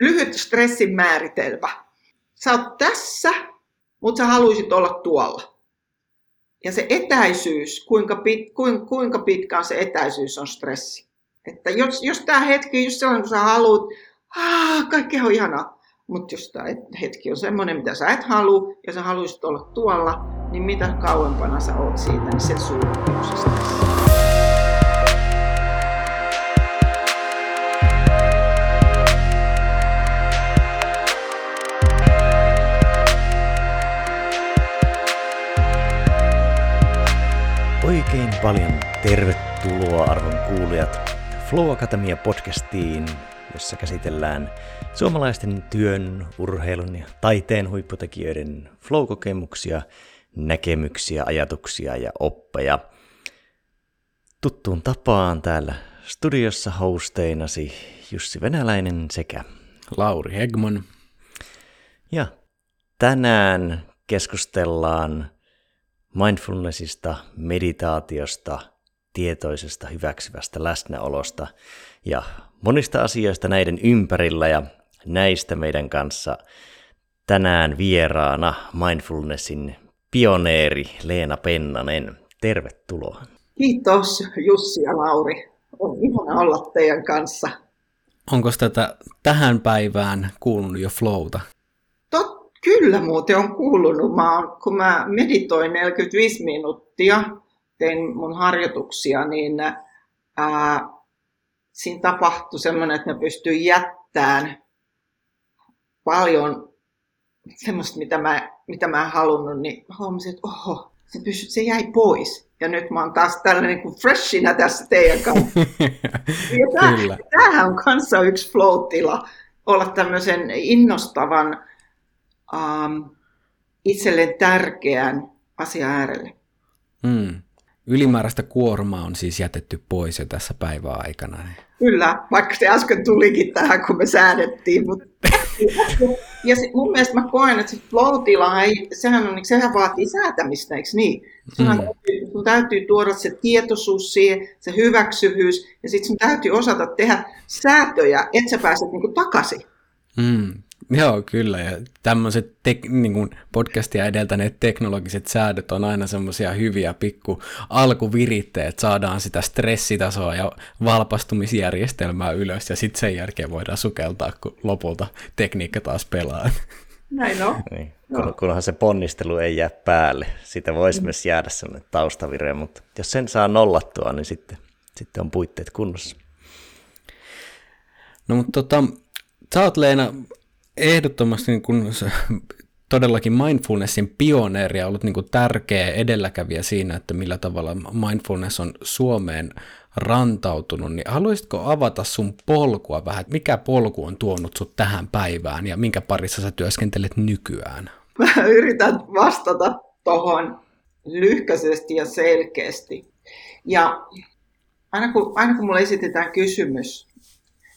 lyhyt stressin määritelmä. Sä oot tässä, mutta sä haluisit olla tuolla. Ja se etäisyys, kuinka pitkään se etäisyys on stressi. Että jos tämä hetki, just sellainen kun sä haluat, kaikki on ihanaa. Mutta jos tämä hetki on semmoinen, mitä sä et halua, ja sä haluisit olla tuolla, niin mitä kauempana sä oot siitä, niin sen suurempi on se stressi. Oikein paljon tervetuloa arvon kuulijat Flow Academia-podcastiin, jossa käsitellään suomalaisten työn, urheilun ja taiteen huipputekijöiden flow-kokemuksia, näkemyksiä, ajatuksia ja oppeja. Tuttuun tapaan täällä studiossa hosteinasi Jussi Venäläinen sekä Lauri Hegman. Ja tänään keskustellaan mindfulnessista, meditaatiosta, tietoisesta hyväksyvästä läsnäolosta ja monista asioista näiden ympärillä, ja näistä meidän kanssa tänään vieraana mindfulnessin pioneeri Leena Pennanen. Tervetuloa. Kiitos Jussi ja Lauri. On ihana olla teidän kanssa. Onko tätä tähän päivään kuulunut jo flowta? Kyllä muuten on kuulunut. Kun mä meditoin 45 minuuttia, tein mun harjoituksia, niin siinä tapahtui semmoinen, että mä pystyin jättämään paljon semmoista, mitä mä en halunnut, niin huomasin, että oho, se jäi pois. Ja nyt mä oon taas tällainen kuin freshinä tässä teidän kanssa. Tämähän on kanssa yksi flow-tila, olla tämmöisen innostavan, itselleen tärkeän asian äärelle. Ylimääräistä kuormaa on siis jätetty pois jo tässä päivän aikana. Kyllä, vaikka se äsken tulikin tähän, kun me säädettiin. Mutta ja mun mielestä mä koen, että se flow-tila, sehän vaatii säätämistä, eikö niin? Sun täytyy tuoda se tietoisuus siihen, se hyväksyvyys, ja sitten sun täytyy osata tehdä säätöjä, et sä pääset niinku takaisin. Joo, kyllä. Ja tämmöiset niin podcastia edeltäneet teknologiset säädöt on aina semmoisia hyviä pikku alkuviritteet. Saadaan sitä stressitasoa ja valpastumisjärjestelmää ylös, ja sitten sen jälkeen voidaan sukeltaa, kun lopulta tekniikka taas pelaa. Näin on. Niin. Kunhan se ponnistelu ei jää päälle. Siitä voisi myös jäädä semmoinen taustavire, mutta jos sen saa nollattua, niin sitten on puitteet kunnossa. No, mutta sä oot, Leena, ehdottomasti niin kun todellakin mindfulnessin pioneeri on ollut niin kun tärkeä edelläkävijä siinä, että millä tavalla mindfulness on Suomeen rantautunut, niin haluaisitko avata sun polkua vähän, mikä polku on tuonut sut tähän päivään ja minkä parissa sä työskentelet nykyään? Mä yritän vastata tohon lyhkäisesti ja selkeästi. Ja aina kun mulle esitetään kysymys,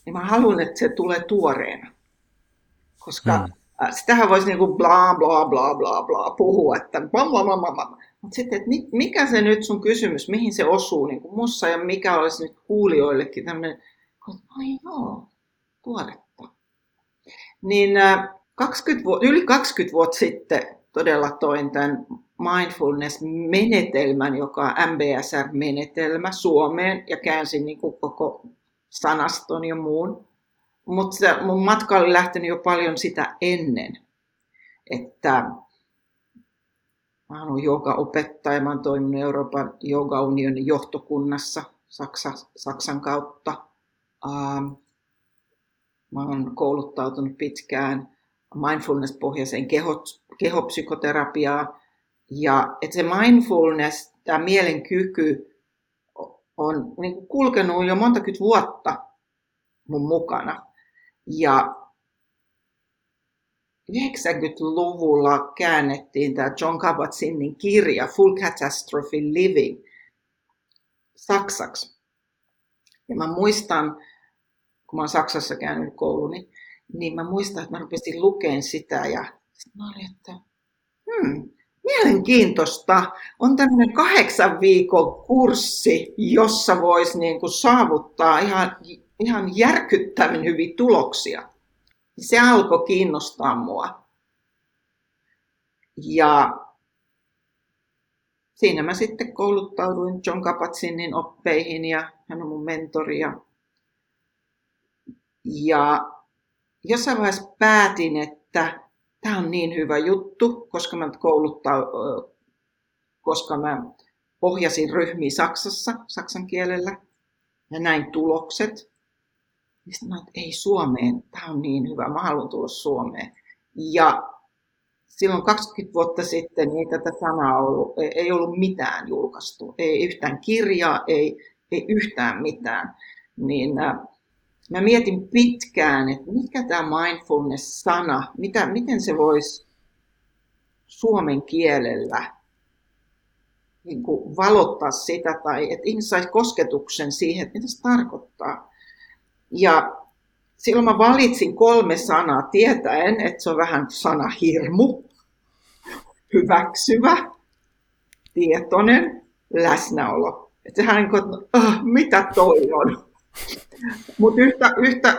niin mä haluan, että se tulee tuoreena. Koska sitähän voisi niin kuin bla bla bla bla bla puhua, että bla bla bla bla. Mutta sitten, että mikä se nyt sun kysymys, mihin se osuu niin kuin mussa, ja mikä olisi nyt kuulijoillekin tämmöinen, ai joo, tuoretta. Niin 20 vuotta sitten todella toin tämän mindfulness-menetelmän, joka on MBSR-menetelmä, Suomeen, ja käänsin niin kuin koko sanaston ja muun. Mutta mun matka oli lähtenyt jo paljon sitä ennen, että mä olen joogaopettaja, mä olen toiminut Euroopan joga-unionin johtokunnassa Saksan kautta. Mä olen kouluttautunut pitkään mindfulness-pohjaiseen kehopsykoterapiaan. Ja että se mindfulness, tämä mielenkyky, on niin kuin kulkenut jo montakymmentä vuotta mun mukana. Ja 90-luvulla käännettiin tämä Jon Kabat-Zinnin kirja Full Catastrophe Living saksaksi. Ja mä muistan, kun mä oon Saksassa käynyt kouluni, niin mä muistan, että mä rupesin lukemaan sitä, ja mä olin, että mielenkiintoista. On tämmöinen 8 viikon kurssi, jossa voisi niin kuin saavuttaa ihan järkyttävän hyviä tuloksia. se alkoi kiinnostaa mua. Ja siinä mä sitten kouluttauduin Jon Kabat-Zinnin oppeihin ja hän on mun mentori. Ja jossain vaiheessa päätin, että tämä on niin hyvä juttu, koska mä ohjasin ryhmiä Saksassa, saksan kielellä ja näin tulokset. Ja sitten mä ajattelin, että ei Suomeen, tämä on niin hyvä, mä haluan tulla Suomeen. Ja silloin 20 vuotta sitten ei tätä sanaa ollut, ei ollut mitään julkaistu, ei yhtään kirjaa, ei yhtään mitään. Niin mä mietin pitkään, että mikä tämä mindfulness-sana, miten se voisi suomen kielellä niin kuin valottaa sitä, tai että ihmiset saisi kosketuksen siihen, että mitä se tarkoittaa. Ja silloin mä valitsin 3 sanaa tietäen, että se on vähän sana hirmu, hyväksyvä, tietoinen, läsnäolo. Että sehän niin kuin, mitä toi on? Mutta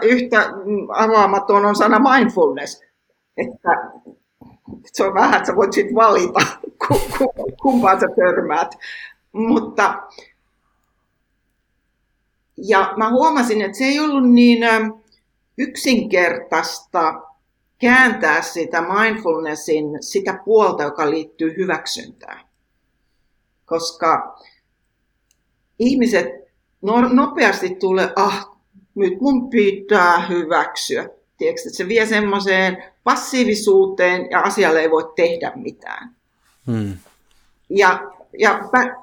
yhtä avaamaton on sana mindfulness, että se on vähän, että sä voit sitten valita, kumpaan sä törmäät. Mutta, ja mä huomasin, että se ei ollut niin yksinkertaista kääntää sitä mindfulnessin sitä puolta, joka liittyy hyväksyntään. Koska ihmiset nopeasti tulee, nyt mun pitää hyväksyä. Tiedätkö, että se vie semmoiseen passiivisuuteen ja asialle ei voi tehdä mitään. Hmm. Ja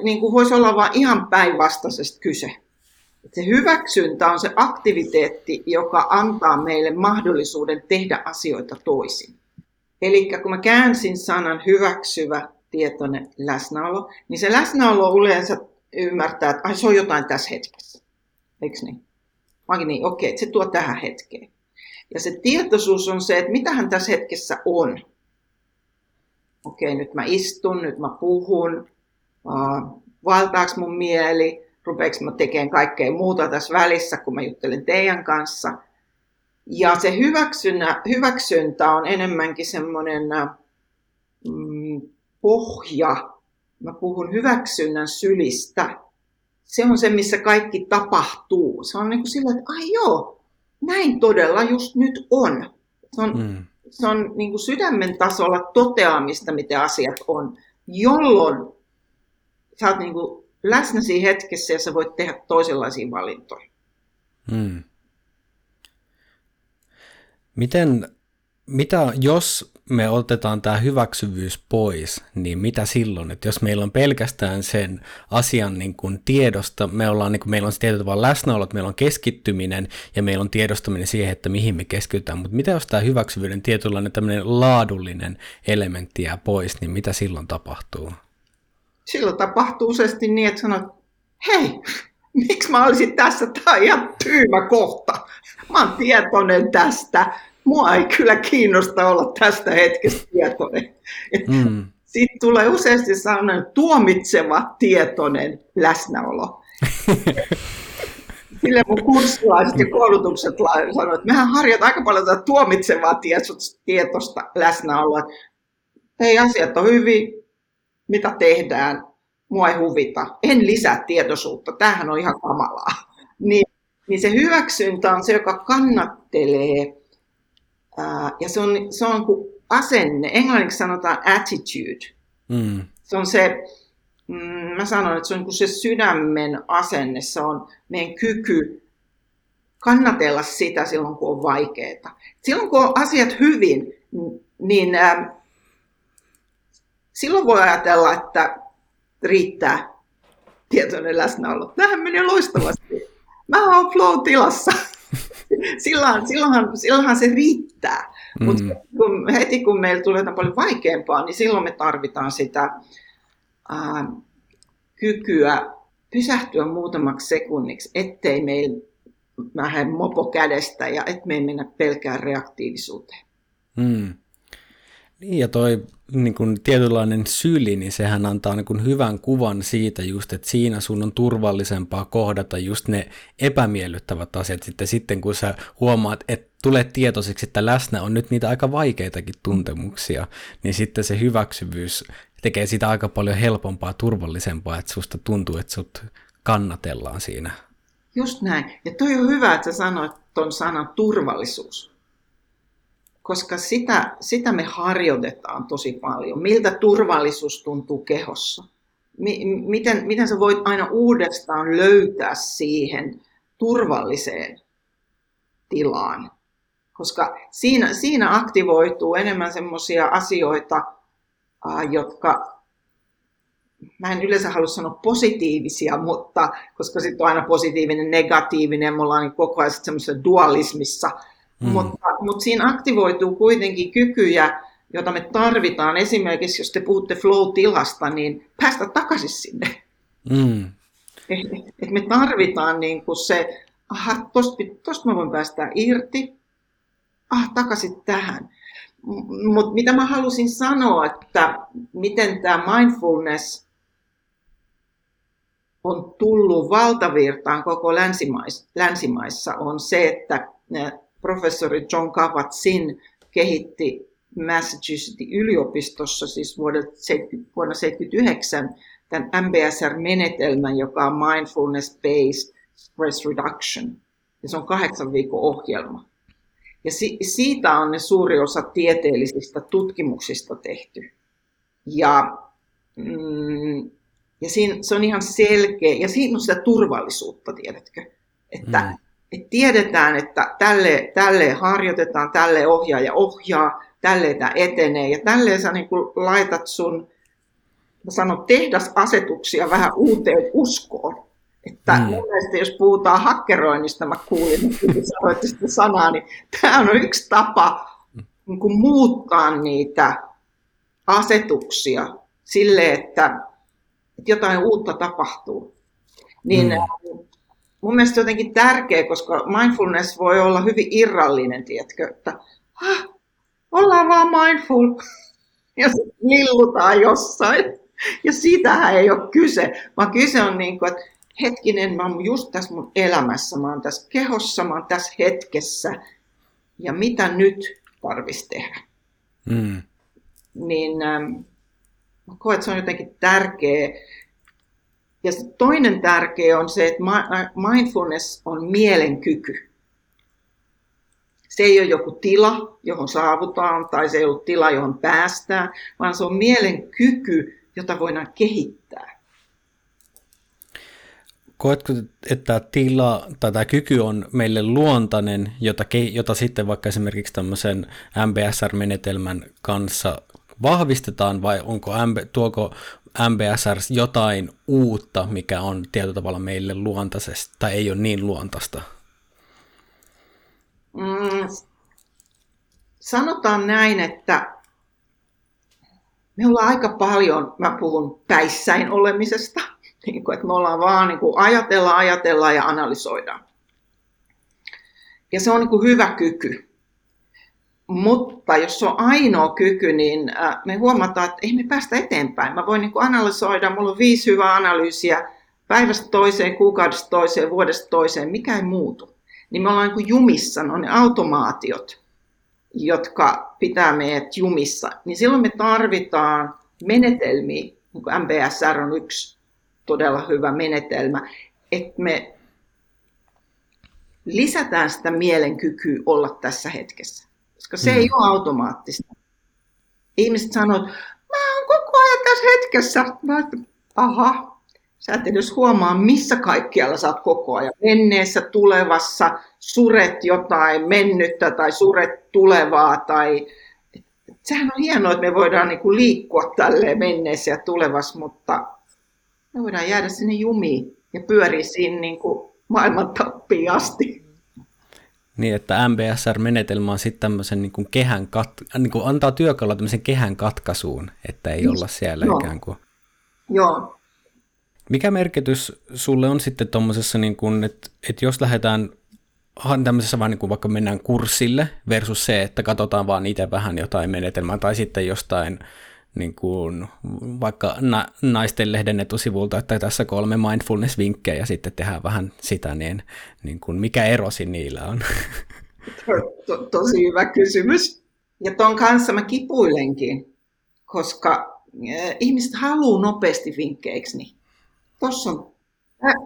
niin kuin voisi olla vaan ihan päinvastaisesti kyse. Se hyväksyntä on se aktiviteetti, joka antaa meille mahdollisuuden tehdä asioita toisin. Eli kun mä käänsin sanan hyväksyvä, tietoinen läsnäolo, niin se läsnäolo yleensä ymmärtää, että se on jotain tässä hetkessä. Eikö niin? Vaikin niin, okei, se tuo tähän hetkeen. Ja se tietoisuus on se, että mitähän tässä hetkessä on. Okei, nyt mä istun, nyt mä puhun, valtaako mun mieli? Rupeanko mä tekemään kaikkea muuta tässä välissä, kun mä juttelen teidän kanssa. Ja se hyväksyntä on enemmänkin semmoinen pohja. Mä puhun hyväksynnän sylistä. Se on se, missä kaikki tapahtuu. Se on niin kuin sillä, että ai joo, näin todella just nyt on. Se on niin kuin sydämen tasolla toteamista, miten asiat on, jolloin sä oot niin kuin läsnä siinä hetkessä ja sä voit tehdä toisenlaisia valintoja. Hmm. Mitä jos me otetaan tämä hyväksyvyys pois, niin mitä silloin? Että jos meillä on pelkästään sen asian niin kuin tiedosta, meillä on se tietyllä tavalla läsnäolo, meillä on keskittyminen ja meillä on tiedostaminen siihen, että mihin me keskitytään. Mutta mitä jos tämä hyväksyvyyden tietynlainen tämmöinen laadullinen elementti jää pois, niin mitä silloin tapahtuu? Silloin tapahtuu useasti niin, että sanot, hei, miksi mä olisin tässä, tämä on ihan tyhmä kohta. Mä oon tietoinen tästä, mua ei kyllä kiinnosta olla tästä hetkestä tietoinen. Mm. Sitten tulee useasti sellainen tuomitseva tietoinen läsnäolo. Sille mun kurssilaiset ja koulutukset sanoo, että mehän harjoitat aika paljon tätä tuomitsevaa tietoista läsnäoloa. Ei asiat ole hyvin. Mitä tehdään, mua ei huvita, en lisää tietoisuutta, tämähän on ihan kamalaa. Niin se hyväksyntä on se, joka kannattelee, ja se on kuin asenne, englanniksi sanotaan attitude. Mm. Se on se, mä sanon, että se on kuin se sydämen asenne, se on meidän kyky kannatella sitä silloin, kun on vaikeaa. Silloin, kun on asiat hyvin, niin silloin voi ajatella, että riittää tietoinen läsnäolo. Tämähän meni loistavasti. Mä oon flow-tilassa. Silloinhan se riittää. Mutta heti kun meillä tulee jotain paljon vaikeampaa, niin silloin me tarvitaan sitä kykyä pysähtyä muutamaksi sekunniksi, ettei meillä lähde mopo kädestä ja et me ei mennä pelkään reaktiivisuuteen. Mm. Niin ja toi niin kun tietynlainen syli, niin sehän antaa niin kun hyvän kuvan siitä just, että siinä sun on turvallisempaa kohdata just ne epämiellyttävät asiat sitten kun sä huomaat, että tule tietoiseksi, että läsnä on nyt niitä aika vaikeitakin tuntemuksia, niin sitten se hyväksyvyys tekee sitä aika paljon helpompaa, turvallisempaa, että susta tuntuu, että sut kannatellaan siinä. Just näin. Ja toi on hyvä, että sä sanoit ton sanan turvallisuus. Koska sitä me harjoitetaan tosi paljon. Miltä turvallisuus tuntuu kehossa? Miten sä voit aina uudestaan löytää siihen turvalliseen tilaan? Koska siinä aktivoituu enemmän semmoisia asioita, jotka, mä en yleensä halua sanoa positiivisia, mutta koska sitten on aina positiivinen, negatiivinen, me ollaan niin koko ajan semmoisessa dualismissa. Mutta siinä aktivoituu kuitenkin kykyjä, jota me tarvitaan. Esimerkiksi jos te puhutte flow-tilasta, niin päästä takaisin sinne. Et me tarvitaan niin kuin se, tosta mä voin päästä irti, takaisin tähän. Mutta mitä mä halusin sanoa, että miten tämä mindfulness on tullut valtavirtaan koko länsimaissa, on se, että professori Jon Kabat-Zinn kehitti Massachusettsin yliopistossa siis vuonna 1979 tämän MBSR-menetelmän, joka on Mindfulness Based Stress Reduction. Ja se on 8 viikon ohjelma. Ja siitä on ne suuri osa tieteellisistä tutkimuksista tehty. Ja siinä se on ihan selkeä. Ja siinä on sitä turvallisuutta, tiedätkö? Että et tiedetään, että tälle harjoitetaan, tälle ohjaa, tälle tämä etenee. Ja tälleen sä niin kun laitat sun, mä sanon, tehdasasetuksia vähän uuteen uskoon. Että monesti jos puhutaan hakkeroinnista, mä kuulin, kun sanoitte sitä sanaa, niin tämä on yksi tapa niin kun muuttaa niitä asetuksia sille, että jotain uutta tapahtuu. Mun mielestä jotenkin tärkeä, koska mindfulness voi olla hyvin irrallinen, tiedätkö, että ollaan vaan mindful ja sitten lillutaan jossain. Ja siitähän ei ole kyse, vaan kyse on niin kuin, että hetkinen, mä oon just tässä mun elämässä, mä oon tässä kehossa, mä oon tässä hetkessä ja mitä nyt tarvitsisi tehdä. Niin mä koen, että se on jotenkin tärkeä. Ja toinen tärkeä on se, että mindfulness on mielenkyky. Se ei ole joku tila, johon saavutaan, tai se ei ole tila, johon päästään, vaan se on mielenkyky, jota voidaan kehittää. Koetko, että tila tai tämä kyky on meille luontainen, jota sitten vaikka esimerkiksi tämmöisen MBSR-menetelmän kanssa vahvistetaan, vai onko tuoko MBSR jotain uutta, mikä on tietyllä tavalla meille luontaisesti, tai ei ole niin luontaista? Sanotaan näin, että me ollaan aika paljon, mä puhun päissäin olemisesta, niin kuin, että me ollaan vaan niin kuin ajatellaan ja analysoidaan. Ja se on niin kuin hyvä kyky. Mutta jos se on ainoa kyky, niin me huomataan, että ei me päästä eteenpäin. Mä voin niin kuin analysoida, mulla on 5 hyvää analyysiä päivästä toiseen, kuukaudesta toiseen, vuodesta toiseen, mikä ei muutu. Niin me ollaan niin kuin jumissa, no ne automaatiot, jotka pitää meidät jumissa. Niin silloin me tarvitaan menetelmiä, niin kuin MBSR on yksi todella hyvä menetelmä, että me lisätään sitä mielenkykyä olla tässä hetkessä. Koska se ei ole automaattista. Ihmiset sanoo, että mä oon koko ajan tässä hetkessä. Sä et edes huomaa, missä kaikkialla sä oot koko ajan. Menneessä, tulevassa, suret jotain mennyttä tai suret tulevaa. Tai... Sehän on hienoa, että me voidaan niinku liikkua tälleen menneessä ja tulevassa, mutta me voidaan jäädä sinne jumiin ja pyöriä siinä niinku maailman tappiin asti. Niin, että MBSR-menetelmä on sitten tämmöisen niin kuin niin kuin antaa työkalulla tämmöisen kehän katkaisuun, että ei olla siellä ikään kuin. Joo. Mikä merkitys sulle on sitten tuommoisessa, niin kuin, että jos lähdetään tämmöisessä vaan niin kuin vaikka mennään kurssille versus se, että katsotaan vaan itse vähän jotain menetelmää tai sitten jostain niin kuin vaikka naisten lehden etusivulta, että tässä 3 mindfulness-vinkkejä ja sitten tehdään vähän sitä, niin kuin mikä erosi niillä on? Tosi hyvä kysymys. Ja ton kanssa mä kipuilenkin, koska ihmiset haluaa nopeasti vinkkeiksi. Niin tossa on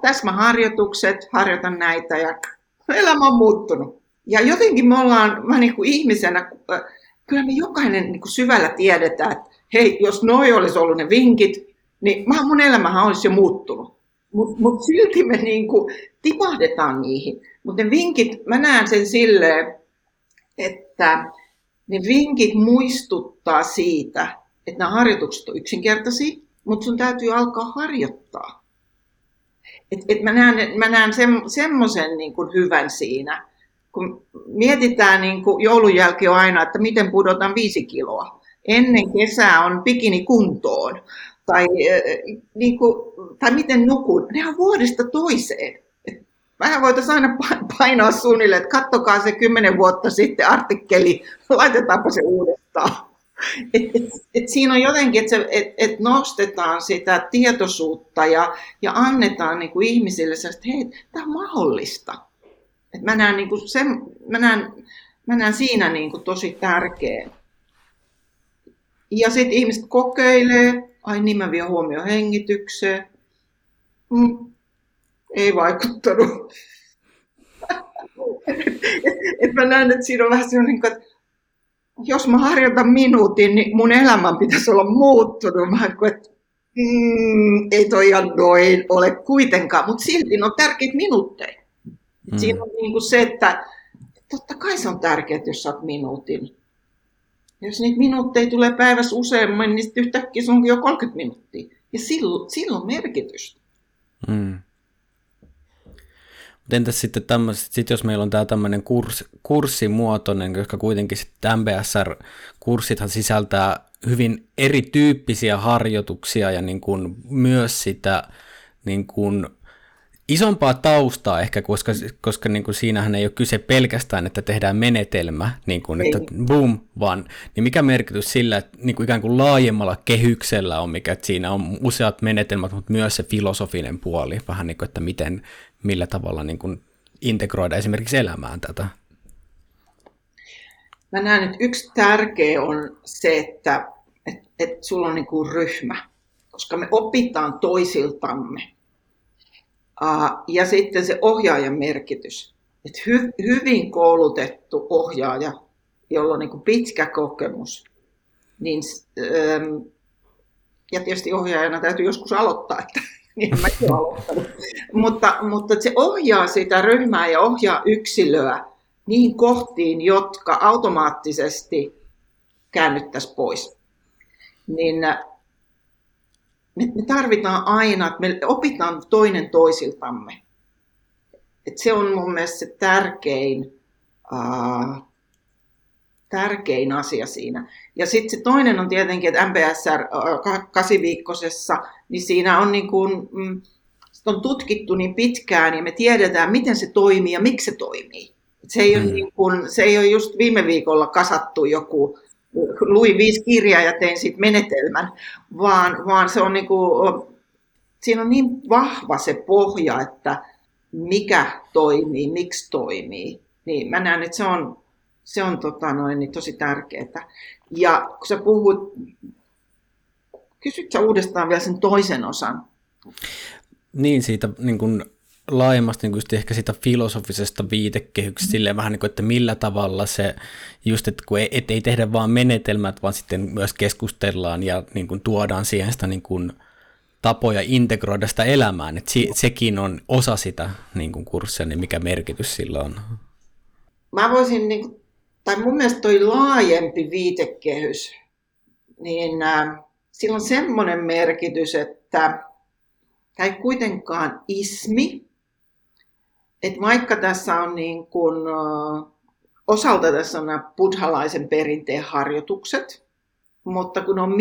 täsmäharjoitukset, harjoitan näitä ja elämä on muuttunut. Ja jotenkin me ollaan niin kuin ihmisenä, kyllä me jokainen niin kuin syvällä tiedetään, että hei, jos noi olisi ollut ne vinkit, niin mun elämähän olisi jo muuttunut. Mutta silti me niin kuin tipahdetaan niihin. Mutta ne vinkit, mä näen sen silleen, että ne vinkit muistuttaa siitä, että nämä harjoitukset on yksinkertaisia, mutta sun täytyy alkaa harjoittaa. Et mä näen semmoisen niin kuin hyvän siinä. Kun mietitään niin kuin joulun jälkeen aina, että miten pudotan 5 kiloa. Ennen kesää on bikini kuntoon. Tai miten nukun. Ne on vuodesta toiseen. Vähän voitaisiin aina painaa suunnille, että kattokaa se 10 vuotta sitten artikkeli, laitetaanpa se uudestaan. Siinä on jotenkin, että nostetaan sitä tietoisuutta ja annetaan niin kuin ihmisille sellaista, että hei, tämä on mahdollista. Mä näen siinä niin kuin tosi tärkeä. Ja sitten ihmiset kokeilee, ai niin mä vien huomioon hengitykseen. Ei vaikuttanut. Et mä näen, että siinä on vähän sellainen, että jos mä harjoitan minuutin, niin mun elämän pitäisi olla muuttunut. Mä ajattelin, että ei toi ihan noin ole kuitenkaan, mutta silti ne on tärkeitä minuutteja. Siinä on niin kuin se, että totta kai se on tärkeää, jos sä oot minuutin. Jos niitä minuutteja tulee päivässä useammin, niin sitten yhtäkkiä se onkin jo 30 minuuttia. Ja sillä on merkitystä. Mutta entäs sitten tämmöiset, sit jos meillä on tämä tämmöinen kurssimuotoinen, koska kuitenkin sitten MBSR-kurssithan sisältää hyvin erityyppisiä harjoituksia ja niin kun myös sitä niin kun isompaa taustaa ehkä, koska niin kuin siinähän ei ole kyse pelkästään, että tehdään menetelmä, niin kuin, että boom, vaan, niin mikä merkitys sillä, että niin kuin ikään kuin laajemmalla kehyksellä on, mikä että siinä on useat menetelmät, mutta myös se filosofinen puoli, vähän niin kuin, että millä tavalla niin kuin integroida esimerkiksi elämään tätä. Mä näen, että yksi tärkeä on se, että sulla on niin kuin ryhmä, koska me opitaan toisiltamme. Ja sitten se ohjaajan merkitys. Että hyvin koulutettu ohjaaja, jolla on niin kuin pitkä kokemus, niin, ja tietysti ohjaajana täytyy joskus aloittaa, että niin mäkin olen aloittanut. Mutta se ohjaa sitä ryhmää ja ohjaa yksilöä niihin kohtiin, jotka automaattisesti käännyttäisiin pois. Niin, me tarvitaan aina, että me opitaan toinen toisiltamme. Et se on mun mielestä se tärkein asia siinä. Ja sitten se toinen on tietenkin, että MBSR 8-viikkoisessa, niin siinä on, niin kun, on tutkittu niin pitkään, ja me tiedetään, miten se toimii ja miksi se toimii. Se ei ole just viime viikolla kasattu joku, luin 5 kirjaa ja tein siitä menetelmän, vaan se on niin kuin, siinä on niin vahva se pohja, että mikä toimii, miksi toimii. Niin mä näen, että se on niin tosi tärkeää. Ja kun sä puhut, kysyt sä uudestaan vielä sen toisen osan? Niin siitä niin kuin laajemmasti niin ehkä sitä filosofisesta viitekehyksestä silleen vähän niin kuin, että millä tavalla se just, että kun ei tehdä vaan menetelmät, vaan sitten myös keskustellaan ja niin kuin tuodaan siihen sitä niin kuin tapoja integroida sitä elämään, että sekin on osa sitä niin kuin kurssia, niin mikä merkitys sillä on? Mä voisin, niin, tai mun mielestä toi laajempi viitekehys, niin sillä on semmoinen merkitys, että tämä ei kuitenkaan ismi. Että vaikka tässä on niin kuin, osalta tässä on nämä buddhalaisen perinteen harjoitukset, mutta kun on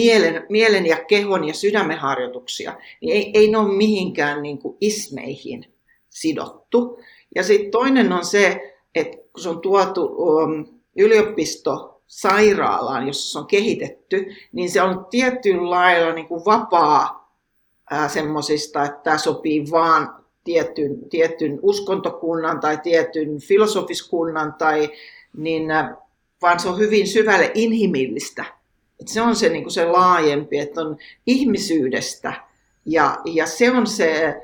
mielen ja kehon ja sydämen harjoituksia, niin ei ne ole mihinkään niin kuin ismeihin sidottu. Ja sitten toinen on se, että kun se on tuotu yliopistosairaalaan, jossa se on kehitetty, niin se on tietyllä lailla niin kuin vapaa semmosista, että tämä sopii vaan tietyn uskontokunnan tai tietyn filosofiskunnan, vaan se on hyvin syvälle inhimillistä. Et se on se, niin kuin se laajempi, että on ihmisyydestä ja se on se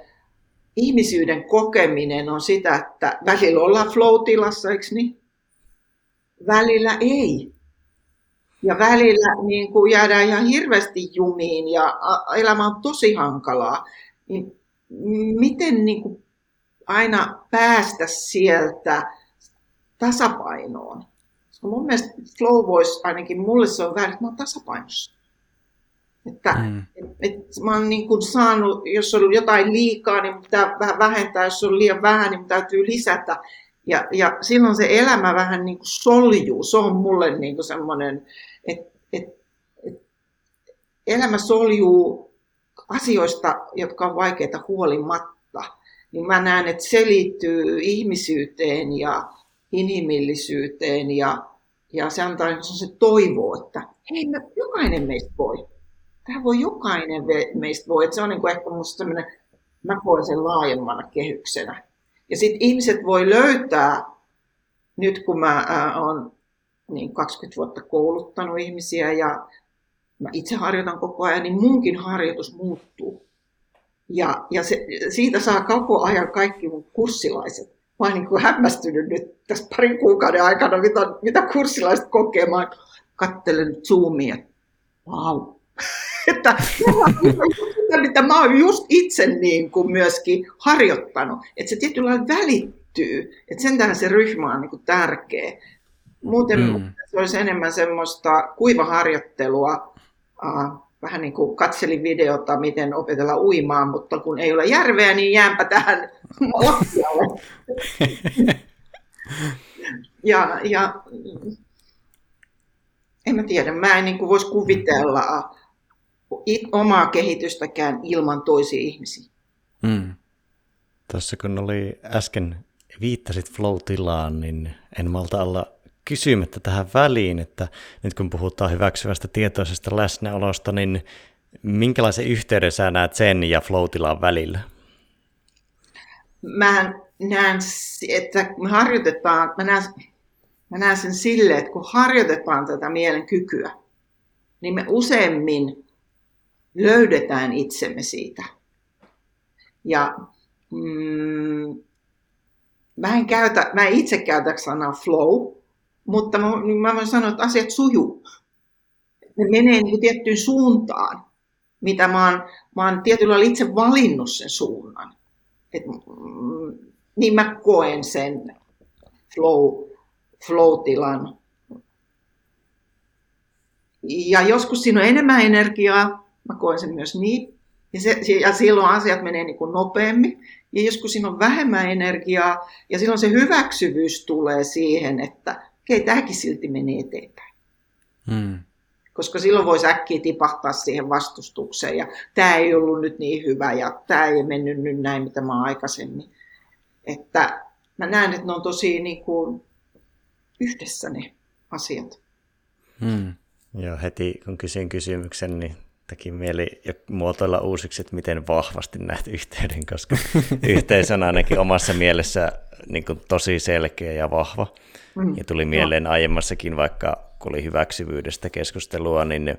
ihmisyyden kokeminen on sitä, että välillä ollaan flow-tilassa, eikö niin? Välillä ei. Ja välillä niin kuin jäädään ihan hirveästi jumiin ja elämä on tosi hankalaa. Niin miten niin kuin aina päästä sieltä tasapainoon? Koska mun mielestä flow voice, ainakin mulle se on väärin, että mä oon tasapainossa. Että mä oon niin kuin saanut, jos on jotain liikaa, niin pitää vähän vähentää, jos on liian vähän, niin täytyy lisätä. Ja silloin se elämä vähän niin kuin soljuu. Se on mulle niin kuin semmoinen, että elämä soljuu asioista, jotka on vaikeita huolimatta. Niin mä näen, että se liittyy ihmisyyteen ja inhimillisyyteen ja se antaa se toivo, että hei, jokainen meistä voi. Tämä voi jokainen meistä voi. Että se on niin kuin ehkä minusta sellainen, mä koen sen laajemmana kehyksenä. Ja sitten ihmiset voi löytää, nyt kun mä olen niin 20 vuotta kouluttanut ihmisiä ja mä itse harjoitan koko ajan, niin munkin harjoitus muuttuu. Ja se, siitä saa koko ajan kaikki mun kurssilaiset. Mä oon niin kuin hämmästynyt nyt tässä parin kuukauden aikana, mitä kurssilaiset kokee. Mä oon katsellut Zoomia, vau. Että mitä mä oon just itse niin kuin myöskin harjoittanut, että se tietyllä lailla välittyy, että sen tähän se ryhmä on niin kuin tärkeä. Muuten se olisi enemmän semmoista kuivaharjoittelua, vähän niin kuin katselin videota, miten opetella uimaan, mutta kun ei ole järveä, niin jäänpä tähän lattialle. ja en mä tiedä, mä en niin kuin voisi kuvitella omaa kehitystäkään ilman toisia ihmisiä. Tuossa kun oli äsken viittasit flow-tilaan, niin en malta olla kysymättä tähän väliin, että nyt kun puhutaan hyväksyvästä tietoisesta läsnäolosta, niin minkälaisen yhteyden sä näet sen ja flow-tilan välillä? Mä näen, että me harjoitetaan, mä näen sen silleen, että kun harjoitetaan tätä mielen kykyä, niin me useimmin löydetään itsemme siitä. Ja mä en itse käytä sanaa flow, mutta mä voin sanoa, että asiat sujuu. Ne menee niin tiettyyn suuntaan, mitä mä oon tietyllä lailla itse valinnut sen suunnan. Niin mä koen sen flow-tilan. Ja joskus siinä on enemmän energiaa. Mä koen sen myös niin, ja silloin asiat menee niin kuin nopeammin, ja joskus siinä on vähemmän energiaa, ja silloin se hyväksyvyys tulee siihen, että okei, tämäkin silti menee eteenpäin. Koska silloin voisi äkkiä tipahtaa siihen vastustukseen, ja tämä ei ollut nyt niin hyvä, ja tämä ei mennyt nyt näin, mitä mä aikaisemmin. Että mä näen, että ne on tosi niin kuin yhdessä ne asiat. Joo, heti kun kysyin kysymyksen, niin tekin mieli muotoilla uusiksi, että miten vahvasti näet yhteyden, koska yhteys on ainakin omassa mielessä niin kuin tosi selkeä ja vahva. Ja tuli mieleen aiemmassakin, vaikka kun oli hyväksyvyydestä keskustelua, niin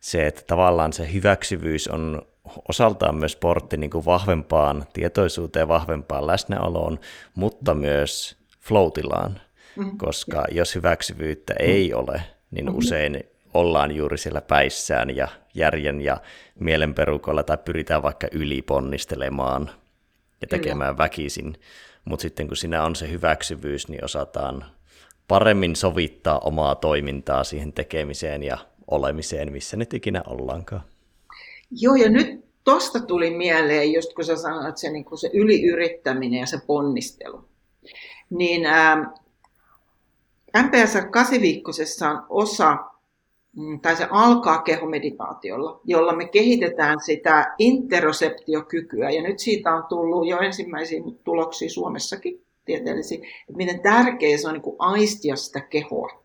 se, että tavallaan se hyväksyvyys on osaltaan myös portti niin kuin vahvempaan tietoisuuteen, vahvempaan läsnäoloon, mutta myös flow-tilaan, koska jos hyväksyvyyttä ei ole, niin usein ollaan juuri siellä päissään ja järjen ja mielen perukoilla tai pyritään vaikka yliponnistelemaan ja tekemään väkisin. Mutta sitten kun siinä on se hyväksyvyys, niin osataan paremmin sovittaa omaa toimintaa siihen tekemiseen ja olemiseen, missä nyt ikinä ollaankaan. Joo, ja nyt tosta tuli mieleen, just kun sä sanoit se, niin kun se yliyrittäminen ja se ponnistelu, niin MPSR 8-viikkosessa on osa, tai se alkaa kehomeditaatiolla, jolla me kehitetään sitä interoseptiokykyä. Ja nyt siitä on tullut jo ensimmäisiä tuloksia Suomessakin tieteellisiä, että miten tärkeää se on niin kuin aistia sitä kehoa.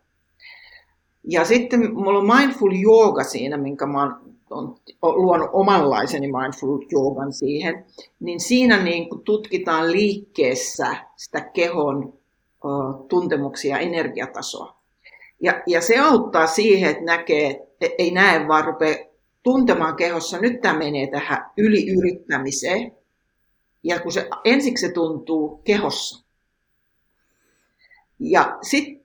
Ja sitten mulla on mindful yoga siinä, minkä mä oon luonut omanlaiseni mindful yogan siihen. Niin siinä niin kun tutkitaan liikkeessä sitä kehon tuntemuksia ja energiatasoa. Ja se auttaa siihen, että näkee, ei näe, vaan rupeaa tuntemaan kehossa. Nyt tämä menee tähän yliyrittämiseen. Ja kun se ensiksi se tuntuu kehossa.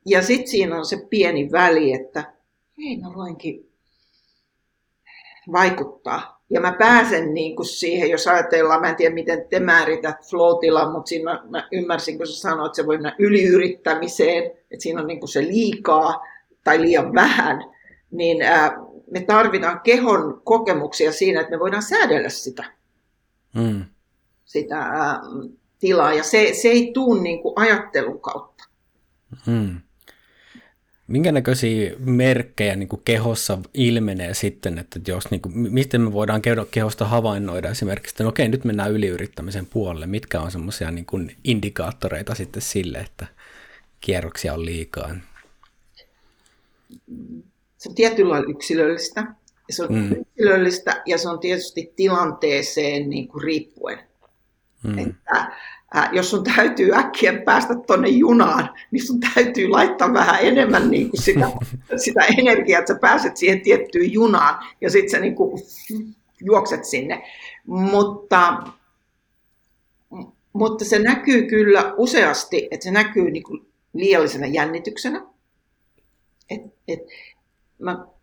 Ja sit siinä on se pieni väli, että hei, mä voinkin vaikuttaa. Ja mä pääsen niin kuin siihen, jos ajatellaan, mä en tiedä miten te määrität flow-tilan, mutta siinä mä ymmärsin, kun sä sanoit, että se voi mennä yliyrittämiseen, että siinä on niin kuin se liikaa tai liian vähän, niin me tarvitaan kehon kokemuksia siinä, että me voidaan säädellä sitä tilaa, ja se ei tule niin kuin ajattelun kautta. Minkä näköisiä merkkejä niin kuin kehossa ilmenee sitten, että jos, niin kuin, miten me voidaan kehosta havainnoida esimerkiksi, että okei, nyt mennään yliyrittämisen puolelle, mitkä on semmoisia niin kuin indikaattoreita sitten sille, että kierroksia on liikaa? Se on tietyllä lailla yksilöllistä, ja se on yksilöllistä, ja se on tietysti tilanteeseen niin kuin riippuen. Että jos sun täytyy äkkiä päästä tuonne junaan, niin sun täytyy laittaa vähän enemmän niin kuin sitä energiaa, että sä pääset siihen tiettyyn junaan ja sitten sä niin kuin juokset sinne. Mutta se näkyy kyllä useasti, että se näkyy niin kuin liiallisena jännityksenä.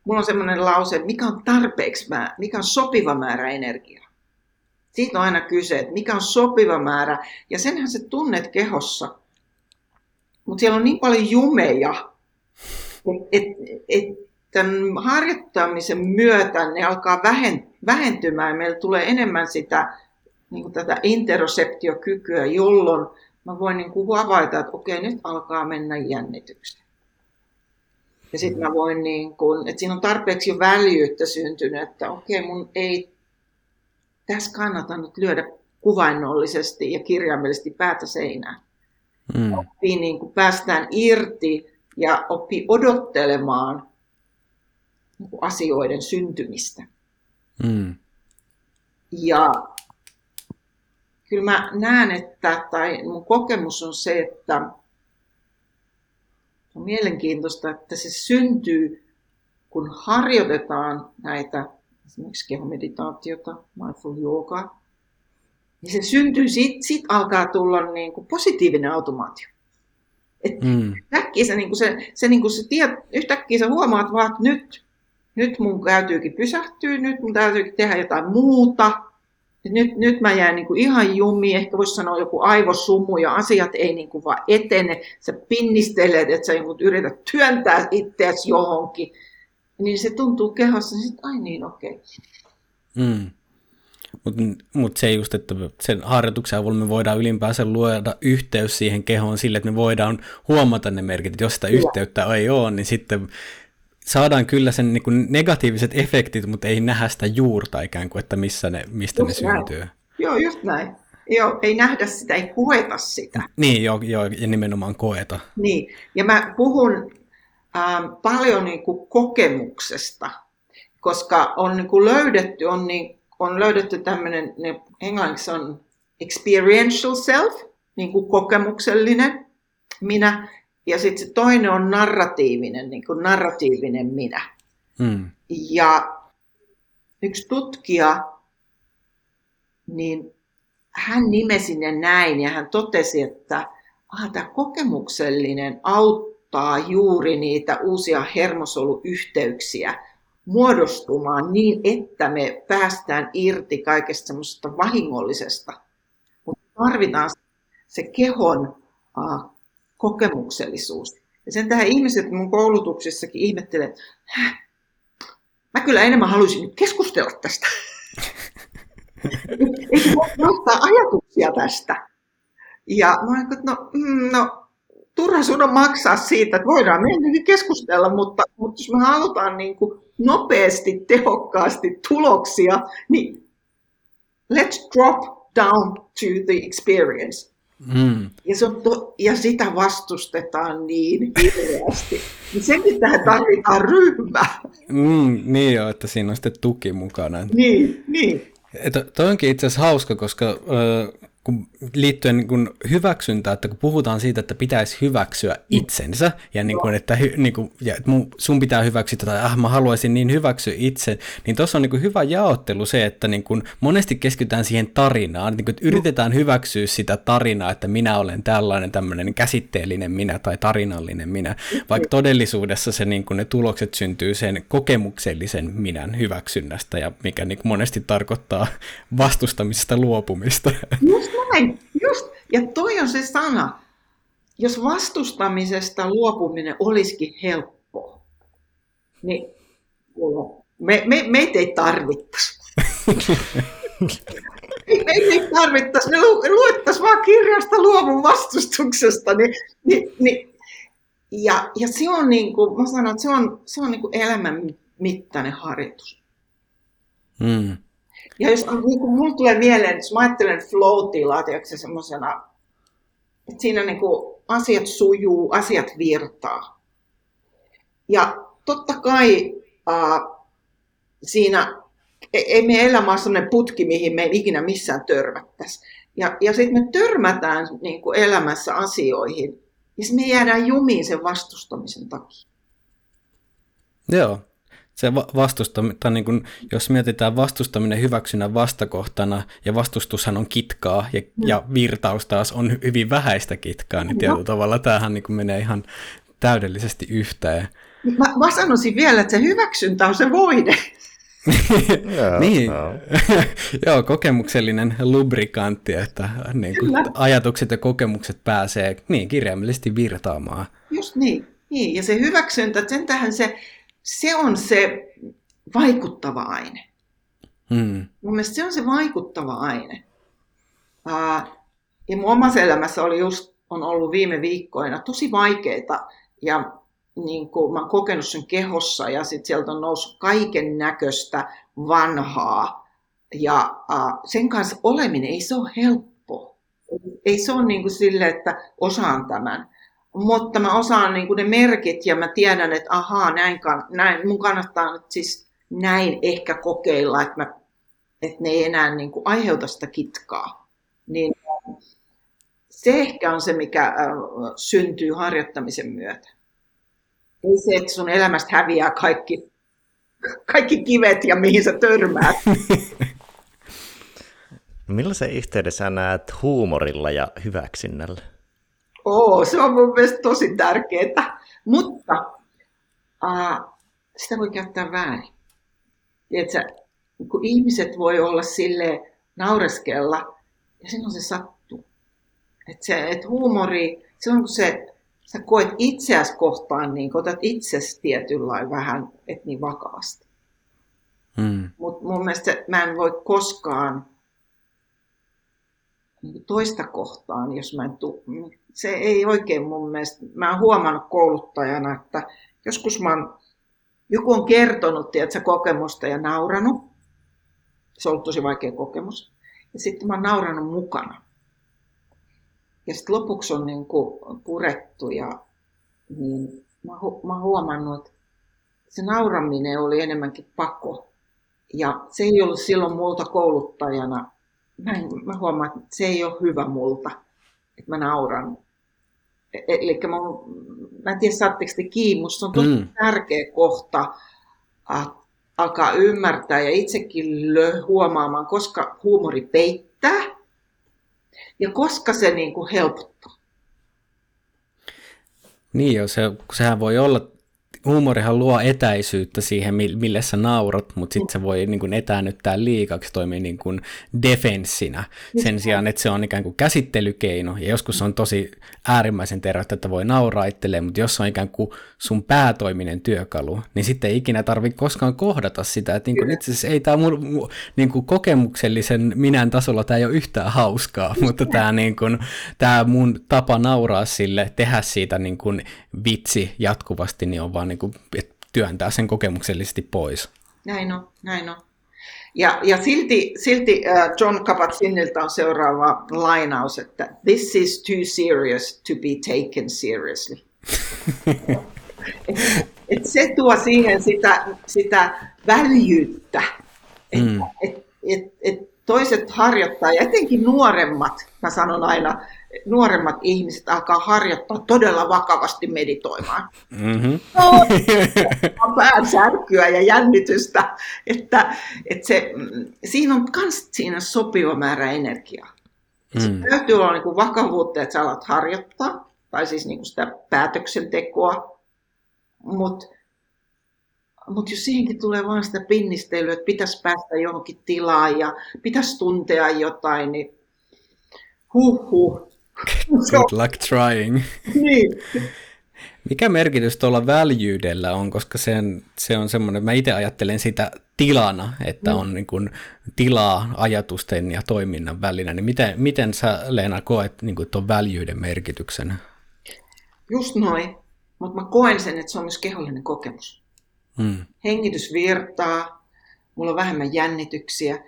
Mulla on sellainen lause, että mikä on tarpeeksi määrä, mikä on sopiva määrä energiaa. Siitä on aina kyse, että mikä on sopiva määrä, ja senhän se tunnet kehossa. Mutta siellä on niin paljon jumeja, että tämän harjoittamisen myötä ne alkaa vähentymään. Meillä tulee enemmän sitä niin kuin tätä interoceptiokykyä, jolloin mä voin niin kuin havaita, että okei, nyt alkaa mennä jännitykseen. Ja sitten mä voin, niin kuin, että siinä on tarpeeksi jo väljyyttä syntynyt, että okei, mun ei tässä kannattaa nyt lyödä kuvainnollisesti ja kirjaimellisesti päätä seinään. Oppii niin kuin päästään irti ja oppii odottelemaan niin kuin asioiden syntymistä. Ja kyllä mä näen, että, tai mun kokemus on se, että on mielenkiintoista, että se syntyy, kun harjoitetaan näitä esimerkiksi kehomeditaatiota, mindful yogaa, niin se syntyy, sit alkaa tulla niin kuin positiivinen automaatio. Yhtäkkiä sä huomaat vaan, että nyt mun täytyykin pysähtyä, nyt mun täytyykin tehdä jotain muuta, nyt mä jään niin kuin ihan jumiin, ehkä voisi sanoa joku aivosumu ja asiat ei niin kuin vaan etene, sä pinnistelet, että sä yrität työntää itseäsi johonkin, niin se tuntuu kehossa, niin sitten ai niin, okei. Mutta se just, että sen harjoituksen avulla me voidaan ylipäänsä luoda yhteys siihen kehoon sille, että me voidaan huomata ne merkit, että jos sitä yhteyttä ei ole, niin sitten saadaan kyllä sen niin kuin negatiiviset efektit, mutta ei nähdä sitä juurta ikään kuin, että mistä just ne syntyy. Joo, just näin. Joo, ei nähdä sitä, ei koeta sitä. Niin, joo, ja nimenomaan koeta. Niin, ja mä puhun paljon niin kuin kokemuksesta, koska on niin kuin löydetty, on löydetty tämmöinen, englanniksi on experiential self, niin kuin kokemuksellinen minä, ja sitten se toinen on narratiivinen, niin kuin narratiivinen minä. Ja yksi tutkija, niin hän nimesi ne näin, ja hän totesi, että tämä kokemuksellinen juuri niitä uusia hermosoluyhteyksiä muodostumaan niin, että me päästään irti kaikesta semmoisesta vahingollisesta. Mutta tarvitaan se kehon kokemuksellisuus. Ja sen tähän ihmiset mun koulutuksissakin ihmettelee, mä kyllä enemmän haluaisin nyt keskustella tästä. Eikä voi nostaa ajatuksia tästä. Ja mä olen, että turha sun on maksaa siitä, että voidaan mennäkin keskustella, mutta jos me halutaan niin kuin nopeasti, tehokkaasti tuloksia, niin let's drop down to the experience. Ja, ja sitä vastustetaan niin hirveästi. Senkin tähän tarvitaan ryhmä. Niin joo, että siinä on sitten tuki mukana. Niin. Toi onkin itse asiassa hauska, koska kun liittyen niin kun hyväksyntään, että kun puhutaan siitä, että pitäisi hyväksyä itsensä, ja, niin kun, että, niin kun, ja sun pitää hyväksyä, tai mä haluaisin niin hyväksyä itse, niin tuossa on niin kun hyvä jaottelu se, että niin kun monesti keskitytään siihen tarinaan, niin kun, että yritetään hyväksyä sitä tarinaa, että minä olen tämmöinen käsitteellinen minä tai tarinallinen minä, vaikka todellisuudessa se, niin kun ne tulokset syntyy sen kokemuksellisen minän hyväksynnästä, ja mikä niin kun monesti tarkoittaa vastustamisesta luopumista. Just. Ja toi on se sana. Jos vastustamisesta luopuminen olisikin helppoa, niin meitä ei tarvittaisi. Me luettaisiin vaan kirjasta luovun vastustuksesta. Ja se on, niin kuin, mä sanon, että se on niin kuin elämän mittainen harjoitus. Ja jos niin kuin mulle tulee mieleen, jos mä ajattelen flow-tilaa, semmoisena, että siinä niin kuin asiat sujuu, asiat virtaa. Ja totta kai siinä ei meidän elämä ole semmoinen putki, mihin me ei ikinä missään törmättäisi. Ja sitten me törmätään niin kuin elämässä asioihin, ja sitten me jäädään jumiin sen vastustamisen takia. Joo. Se niin kun, jos mietitään vastustaminen hyväksynnän vastakohtana, ja vastustushan on kitkaa, ja virtaus taas on hyvin vähäistä kitkaa, niin tietyllä tavalla tämähän niin kun menee ihan täydellisesti yhteen. Mä sanoisin vielä, että se hyväksyntä on se voide. Niin. Joo, kokemuksellinen lubrikantti, että niin kun, ajatukset ja kokemukset pääsee niin kirjaimellisesti virtaamaan. Just niin. Ja se hyväksyntä, sen tähän se on se vaikuttava aine. Mun mielestä se on se vaikuttava aine. Ja mun omassa elämässä on ollut viime viikkoina tosi vaikeita. Ja niin kuin mä oon kokenut sen kehossa, ja sitten sieltä on noussut kaiken näköistä vanhaa. Ja sen kanssa oleminen ei se ole helppoa. Ei se ole niin kuin sille, että osaan tämän. Mutta mä osaan niin kuin ne merkit, ja mä tiedän, että ahaa, näin, mun kannattaa nyt siis näin ehkä kokeilla, että ne ei enää niin kuin aiheuta sitä kitkaa. Niin se ehkä on se, mikä syntyy harjoittamisen myötä. Ei se, että sun elämästä häviää kaikki kivet ja mihin sä törmäät. Millaisen yhteydessä näet huumorilla ja hyväksynnällä? Se on mun mielestä tosi tärkeää, mutta sitä voi käyttää väärin. Tiedätkö, kun ihmiset voi olla silleen naureskella, ja silloin se sattuu. Että huumori, silloin kun sä koet itseäsi kohtaan, niin otat itsesi tietynlailla vähän niin vakavasti. Mutta mun mielestä mä en voi koskaan toista kohtaan, jos mä en se ei oikein mun mielestä. Mä oon huomannut kouluttajana, että joskus joku on kertonut kokemusta ja nauranut. Se on ollut tosi vaikea kokemus. Ja sitten mä oon nauranut mukana. Ja sitten lopuksi on niin kuin purettu. Ja niin mä oon huomannut, että se nauraminen oli enemmänkin pako. Ja se ei ollut silloin multa kouluttajana. Mä huomaan, että se ei ole hyvä multa, että mä nauran. Eli mä en tiedä, saatteko te kiinni, musta on tosi tärkeä kohta alkaa ymmärtää ja itsekin huomaamaan, koska huumori peittää ja koska se niin kuin helpottaa. Niin jo, sehän voi olla. Huumorihan luo etäisyyttä siihen, mille sä naurat, mutta sitten se voi niin kuin etäännyttää liikaksi, toimii niin kuin defenssinä sen sijaan, että se on ikään kuin käsittelykeino, ja joskus se on tosi äärimmäisen tervettä, että voi nauraa itselleen, mutta jos se on ikään kuin sun päätoiminen työkalu, niin sitten ei ikinä tarvitse koskaan kohdata sitä, että niin kuin itse asiassa ei tämä niin kuin kokemuksellisen minän tasolla tämä ei ole yhtään hauskaa, mutta tämä, niin kuin, tämä mun tapa nauraa sille, tehdä siitä niin kuin vitsi jatkuvasti, niin on vaan niin kuin, että työntää sen kokemuksellisesti pois. Näin on. Ja silti Jon Kabat-Zinnilta on seuraava lainaus, että this is too serious to be taken seriously. Et se tuo siihen sitä väljyyttä, että toiset harjoittaa, ja etenkin nuoremmat, mä sanon aina, nuoremmat ihmiset alkaa harjoittaa todella vakavasti meditoimaan. Mm-hmm. On päänsärkyä ja jännitystä, että se, siinä on myös sopiva määrä energiaa. Mm. Täytyy olla niin kuin vakavuutta, että sä alat harjoittaa, tai siis niin kuin sitä päätöksentekoa, mutta jos siihenkin tulee vain sitä pinnistelyä, että pitäisi päästä johonkin tilaan ja pitäisi tuntea jotain, niin Good luck trying. Niin. Mikä merkitys tuolla väljyydellä on, koska se on semmoinen, mä itse ajattelen sitä tilana, että on niin kuin tilaa ajatusten ja toiminnan välinä. Niin miten sä, Leena, koet niin kuin tuon väljyyden merkityksenä? Just noin, mutta mä koen sen, että se on myös kehollinen kokemus. Hengitys virtaa, mulla on vähemmän jännityksiä.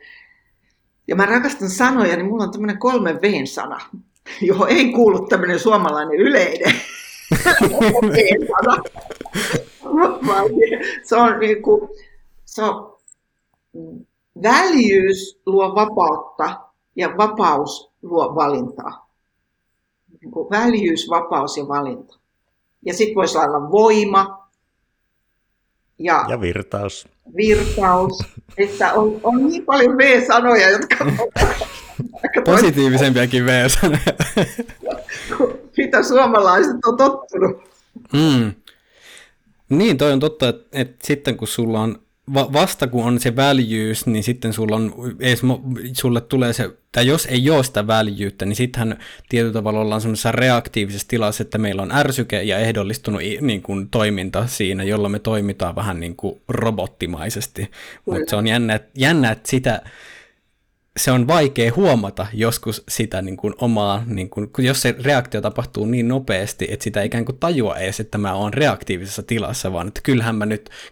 Ja mä rakastan sanoja, niin mulla on tämmöinen 3 V-sana, johon ei kuulu tämmöinen suomalainen yleinen V-sana. Se on väljyys luo vapautta ja vapaus luo valintaa. Niin kuin väljyys, vapaus ja valinta. Ja sitten voisi olla voima. Ja virtaus. Virtaus, että on niin paljon V-sanoja, jotka positiivisempiakin V-sanoja. Mitä suomalaiset on tottunut. Niin, toi on totta, että sitten kun sulla on, vasta kun on se väljyys, niin sitten sulle tulee se, tai jos ei ole sitä väljyyttä, niin sittenhän tietyllä tavalla ollaan semmoisessa reaktiivisessa tilassa, että meillä on ärsyke ja ehdollistunut niin kuin, toiminta siinä, jolla me toimitaan vähän niin kuin robottimaisesti. Mutta se on jännä, että sitä, se on vaikea huomata joskus sitä niin kuin, omaa, niin kuin, jos se reaktio tapahtuu niin nopeasti, että sitä ikään kuin tajua edes, että mä oon reaktiivisessa tilassa, vaan että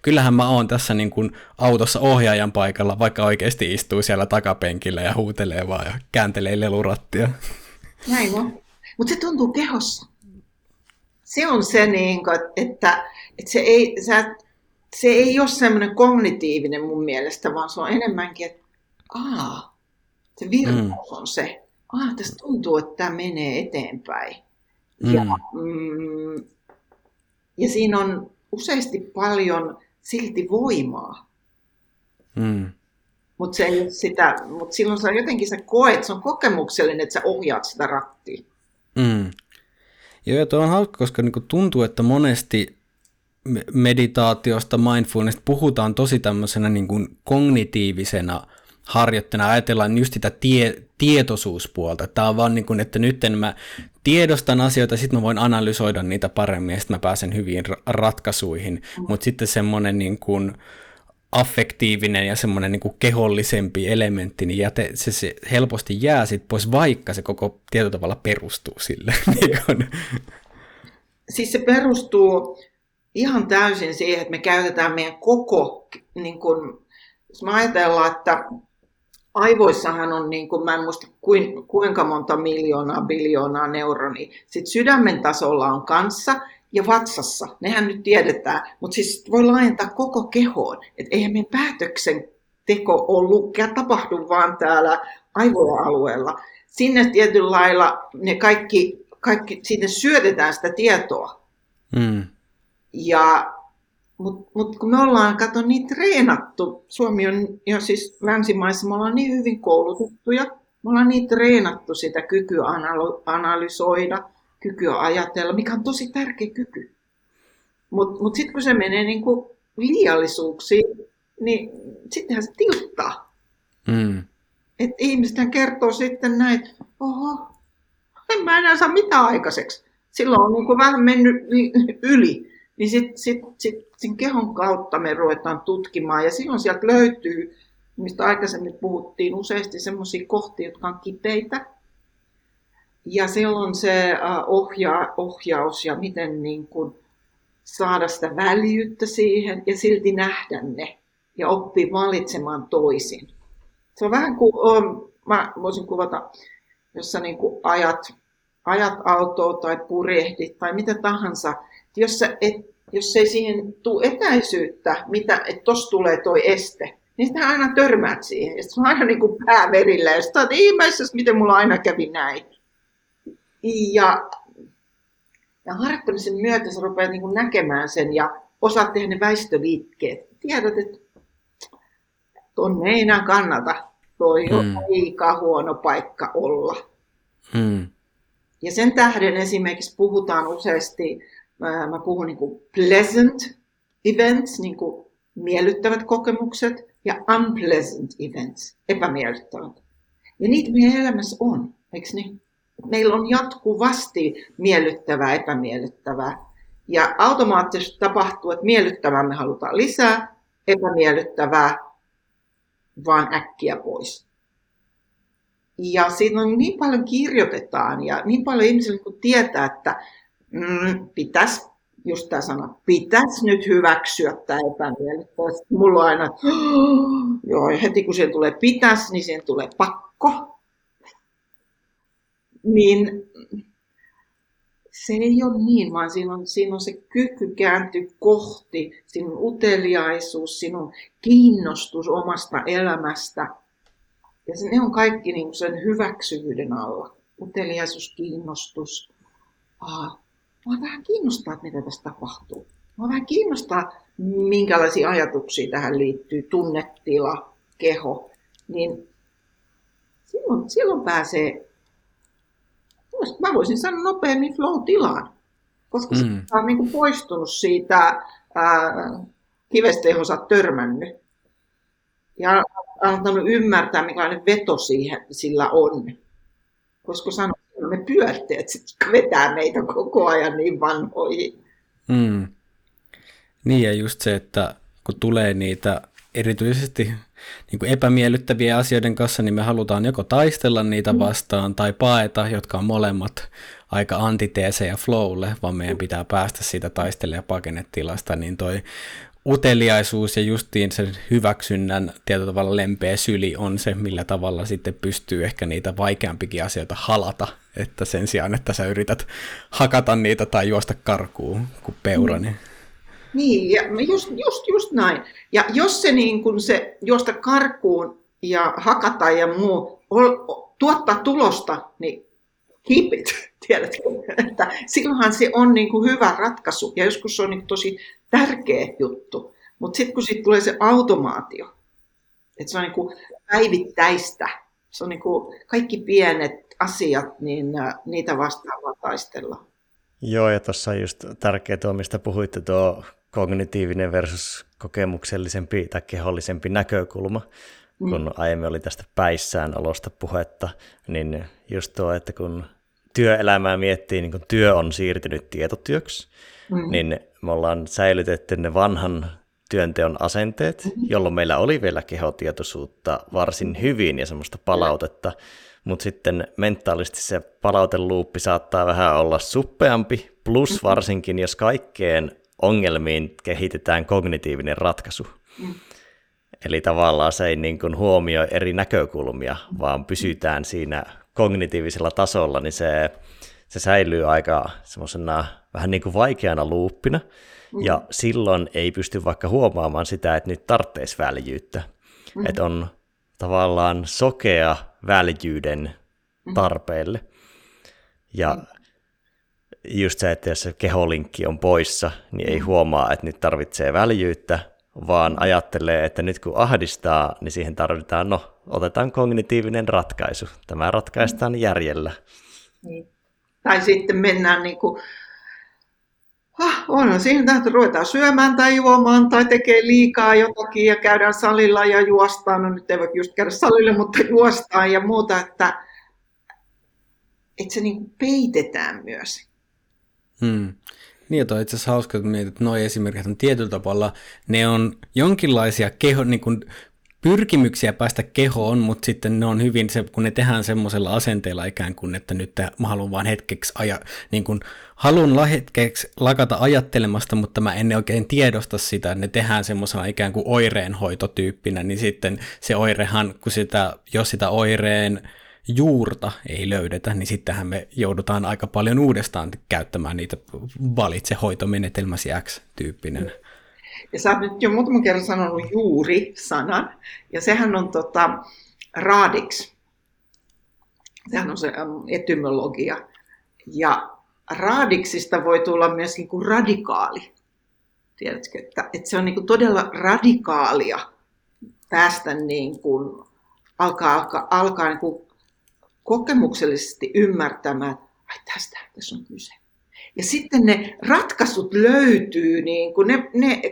kyllähän mä oon tässä niin kuin, autossa ohjaajan paikalla, vaikka oikeasti istuu siellä takapenkillä ja huutelee vaan ja kääntelee lelurattia. Näin on. Mutta se tuntuu kehossa. Se on se, niin kuin, että se ei ole semmoinen kognitiivinen mun mielestä, vaan se on enemmänkin, että se virtaus on se. Tässä tuntuu, että tämä menee eteenpäin. Ja siinä on useasti paljon silti voimaa. Mutta silloin sä jotenkin sä koet, se on kokemuksellinen, että sä ohjaat sitä rattia. Joo, ja tuo on hauska, koska niinku tuntuu, että monesti meditaatiosta, mindfulness, puhutaan tosi tämmöisenä niinku kognitiivisena harjoittajana, ajatellaan just sitä tietoisuuspuolta. Tämä on vaan niin kuin, että nyt mä tiedostan asioita, sitten mä voin analysoida niitä paremmin, ja sitten mä pääsen hyviin ratkaisuihin. Mutta sitten semmoinen niin kuin affektiivinen ja semmoinen niin kuin kehollisempi elementti, niin se helposti jää sit pois, vaikka se koko tietyllä tavalla perustuu sille. Siis se perustuu ihan täysin siihen, että me käytetään meidän koko, niin kuin, jos mä ajatellaan, että aivoissahan on, niin kuin, mä en muista kuinka monta biljoonaa neuronia. Sitten sydämen tasolla on kanssa ja vatsassa. Nehän nyt tiedetään, mutta siis voi laajentaa koko kehoon. Että eihän meidän päätöksenteko ollut, tapahdu vaan täällä aivojen alueella. Sinne tietyllä lailla ne kaikki sinne syötetään sitä tietoa. Ja Mutta kun me ollaan, kato, niin treenattu, Suomi on, ja siis länsimaissa me ollaan niin hyvin koulutettuja, me ollaan niin treenattu sitä kykyä analysoida, kykyä ajatella, mikä on tosi tärkeä kyky. Mutta sitten kun se menee niinku liiallisuuksiin, niin sittenhän se tilttaa. Että ihmisethän kertoo sitten näin, että oho, en mä enää saa mitään aikaiseksi. Silloin on niinku vähän mennyt yli. Niin sitten kehon kautta me ruvetaan tutkimaan, ja silloin sieltä löytyy, mistä aikaisemmin puhuttiin, useasti semmoisia kohtia, jotka on kipeitä. Ja silloin se ohjaus ja miten niin kun saada sitä väljyyttä siihen ja silti nähdä ne. ja oppii valitsemaan toisin. Se on vähän kuin, mä voisin kuvata, jos sä niin kuin ajat autoa tai purehdit tai mitä tahansa, jos ei siihen tule etäisyyttä, että tossa tulee toi este, niin sitä aina törmäät siihen. Ja sitten on aina niin kuin pää verillä ja sitten on ihmeessä, miten mulla aina kävi näin. Ja harjoittamisen myötä sä rupeat niin kuin näkemään sen ja osaat tehdä ne väistöliikkeet. Tiedät, että tonne ei enää kannata. Toi on liikaa huono paikka olla. Ja sen tähden esimerkiksi puhutaan useasti, mä puhun niin kuin pleasant events, niin kuin miellyttävät kokemukset, ja unpleasant events, epämiellyttävät. Ja niitä meidän elämässä on, eikö niin? Meillä on jatkuvasti miellyttävää, epämiellyttävää. Ja automaattisesti tapahtuu, että miellyttävää me halutaan lisää, epämiellyttävää vaan äkkiä pois. Ja siitä on niin paljon kirjoitetaan ja niin paljon ihmisille kun tietää, että pitäisi, just tämä sana, pitäisi nyt hyväksyä tämä epämiellyttävä. Mulla on aina, joo, ja heti kun siihen tulee pitäisi, niin siihen tulee pakko. Niin se ei ole niin, vaan siinä on se kyky kääntyä kohti, sinun uteliaisuus, sinun kiinnostus omasta elämästä. Ja ne on kaikki niin sen hyväksyvyyden alla. Uteliaisuus, kiinnostus. Mua vähän kiinnostaa, että mitä tässä tapahtuu. Mua vähän kiinnostaa, minkälaisia ajatuksia tähän liittyy, tunnetila, keho. Niin silloin pääsee... Mä voisin sanoa nopeammin flow-tilaan, koska se on niin kuin poistunut siitä kivestä, johon sä oot törmännyt. Ja antanut ymmärtää, minkälainen veto siihen sillä on. Koska sanoin, että me pyörteet sit vetää meitä koko ajan niin vanhoihin. Niin ja just se, että kun tulee niitä erityisesti... Niin kuin epämiellyttäviä asioiden kanssa, niin me halutaan joko taistella niitä vastaan tai paeta, jotka on molemmat aika antiteesejä flowlle, vaan meidän pitää päästä siitä taistele- ja pakenetilasta, niin toi uteliaisuus ja justiin sen hyväksynnän tietyllä tavalla lempeä syli on se, millä tavalla sitten pystyy ehkä niitä vaikeampikin asioita halata, että sen sijaan, että sä yrität hakata niitä tai juosta karkuun kuin peura, niin... Niin, ja just näin. Ja jos se, niin kun se juosta karkuun ja hakata ja muu tuottaa tulosta, niin keep it, tiedätkö? Että silloinhan se on niin kuin hyvä ratkaisu ja joskus se on niin kuin tosi tärkeä juttu. Mutta sitten kun siitä tulee se automaatio, että se on niin kuin päivittäistä, se on niin kuin kaikki pienet asiat, niin niitä vastaan taistellaan. Joo, ja tuossa on just tärkeä tuo, mistä puhuitte, tuo kognitiivinen versus kokemuksellisempi tai kehollisempi näkökulma. Kun aiemmin oli tästä päissään olosta puhetta, niin just tuo, että kun työelämää miettii, niin kun työ on siirtynyt tietotyöksi, niin me ollaan säilytetty ne vanhan työnteon asenteet, jolloin meillä oli vielä kehotietoisuutta varsin hyvin ja semmoista palautetta, mutta sitten mentaalisesti se palauteluuppi saattaa vähän olla suppeampi, plus varsinkin, jos kaikkeen ongelmiin kehitetään kognitiivinen ratkaisu. Eli tavallaan se ei niin kuin huomioi eri näkökulmia, vaan pysytään siinä kognitiivisella tasolla, niin se säilyy aika semmoisena vähän niin kuin vaikeana luuppina, ja silloin ei pysty vaikka huomaamaan sitä, että nyt tarvitsisi väljyyttä. Että on tavallaan sokea väljyyden tarpeelle. Ja just se, että jos se keholinkki on poissa, niin ei huomaa, että nyt tarvitsee väljyyttä, vaan ajattelee, että nyt kun ahdistaa, niin siihen tarvitaan, otetaan kognitiivinen ratkaisu. Tämä ratkaistaan järjellä. Niin. Tai sitten mennään niin kuin, onhan siihen täytyy ruvetaan syömään tai juomaan tai tekee liikaa jotakin ja käydään salilla ja juostaan. No nyt ei voi just käydä salille, mutta juostaan ja muuta, että se niin peitetään myös. Niin, että on itse asiassa hauska, että mietit, että nuo esimerkit on tietyllä tavalla, ne on jonkinlaisia keho, niin kuin pyrkimyksiä päästä kehoon, mutta sitten ne on hyvin, kun ne tehdään semmoisella asenteella ikään kuin, että nyt mä haluan vaan hetkeksi lakata ajattelemasta, mutta mä en oikein tiedosta sitä, että ne tehdään semmoisena ikään kuin oireenhoitotyyppinä, niin sitten se oirehan, jos sitä oireen juurta ei löydetä, niin sittenhän me joudutaan aika paljon uudestaan käyttämään niitä valitse hoitomenetelmäsi X-tyyppinen. Ja sä oot nyt jo muutaman kerran sanonut juuri-sanan, ja sehän on radix. Sehän on se etymologia. Ja radixista voi tulla myös niinku radikaali. Tiedätkö, että se on niinku todella radikaalia päästä niinku, alkaa niinku kokemuksellisesti ymmärtämään, että tästä tässä on kyse. Ja sitten ne ratkaisut löytyy, niin kuin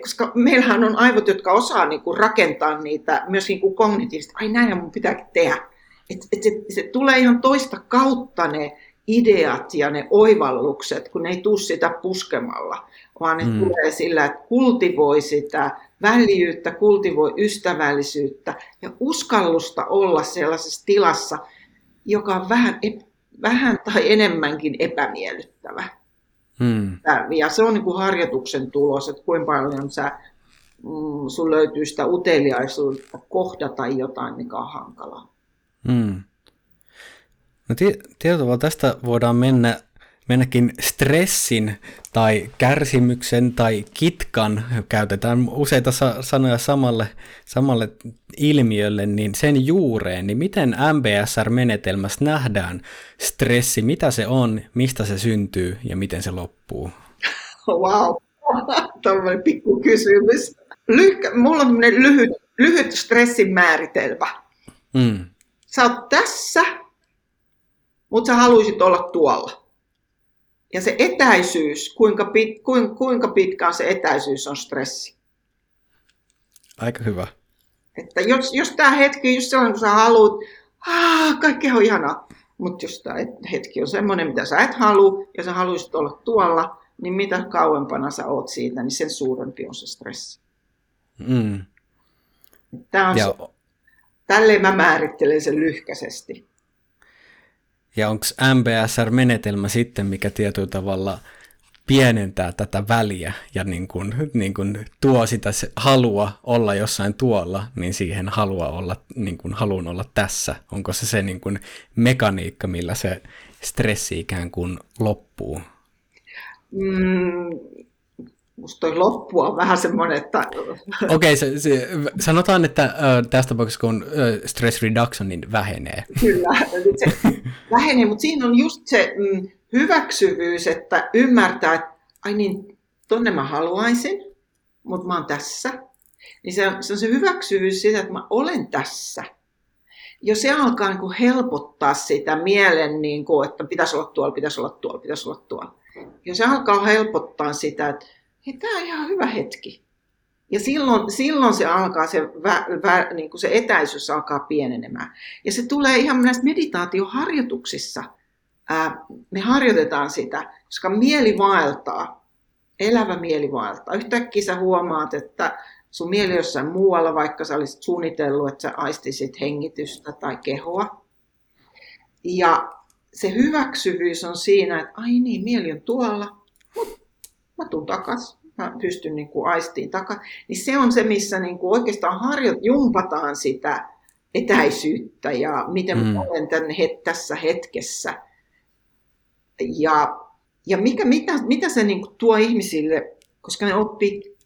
koska meillähän on aivot, jotka osaa niin kuin rakentaa niitä myös niin kuin kognitiivisesti. Ai näinhän mun pitääkin tehdä. Se tulee ihan toista kautta ne ideat ja ne oivallukset, kun ne ei tule sitä puskemalla, vaan ne tulee sillä, että kultivoi sitä väljyyttä, kultivoi ystävällisyyttä ja uskallusta olla sellaisessa tilassa, joka on vähän tai enemmänkin epämiellyttävä. Ja se on niin kuin harjoituksen tulos, että kuinka paljon sun löytyy sitä uteliaisuutta kohdata jotain, mikä on hankalaa. No tietyllä tavalla tästä voidaan mennäkin stressin tai kärsimyksen tai kitkan, käytetään useita sanoja samalle ilmiölle, niin sen juureen, niin miten MBSR-menetelmässä nähdään stressi, mitä se on, mistä se syntyy ja miten se loppuu? Wow, tämmöinen pikku kysymys. Mulla on tämmöinen lyhyt stressin määritelmä. Sä oot tässä, mutta sä haluisit olla tuolla. Ja se etäisyys, kuinka pitkään se etäisyys on stressi? Aika hyvä. Että jos tämä hetki on just sellainen, kun sä haluat, kaikki on ihanaa, mutta jos tämä hetki on sellainen, mitä sä et halua, ja sä haluaisit olla tuolla, niin mitä kauempana sä oot siitä, niin sen suurempi on se stressi. Tämä on se, tälleen mä määrittelen sen lyhkäisesti. Ja onko MBSR-menetelmä sitten, mikä tietyllä tavalla pienentää tätä väliä ja niin kuin tuo sitä halua olla jossain tuolla, niin siihen haluun olla tässä. Onko se niin kuin mekaniikka, millä se stressi ikään kuin loppuu? Musta toi loppua vähän semmoinen, että... Okei, sanotaan, että tästä tapauksessa kun stress reduction niin vähenee. Kyllä, se vähenee, mutta siinä on just se hyväksyvyys, että ymmärtää, että ai niin, tonne mä haluaisin, mutta mä oon tässä. Niin se on se hyväksyvyys siitä, että mä olen tässä. Jos se alkaa niin kuin helpottaa sitä mielen, niin kuin, että pitäisi olla tuolla. Jos se alkaa helpottaa sitä, että tämä on ihan hyvä hetki. Ja silloin se alkaa niin kuin se etäisyys alkaa pienenemään. Ja se tulee ihan näissä meditaatioharjoituksissa. Me harjoitetaan sitä, koska mieli vaeltaa. Elävä mieli vaeltaa. Yhtäkkiä sä huomaat, että sun mieli on jossain muualla, vaikka sä olisit suunnitellut, että sä aistisit hengitystä tai kehoa. Ja se hyväksyvyys on siinä, että ai niin, mieli on tuolla. Mä tuun takaisin, mä pystyn niin kuin aistiin takaisin. Niin se on se, missä niin kuin oikeastaan jumpataan sitä etäisyyttä ja miten mä olen tässä hetkessä. Ja mitä se niin kuin tuo ihmisille, koska ne oppii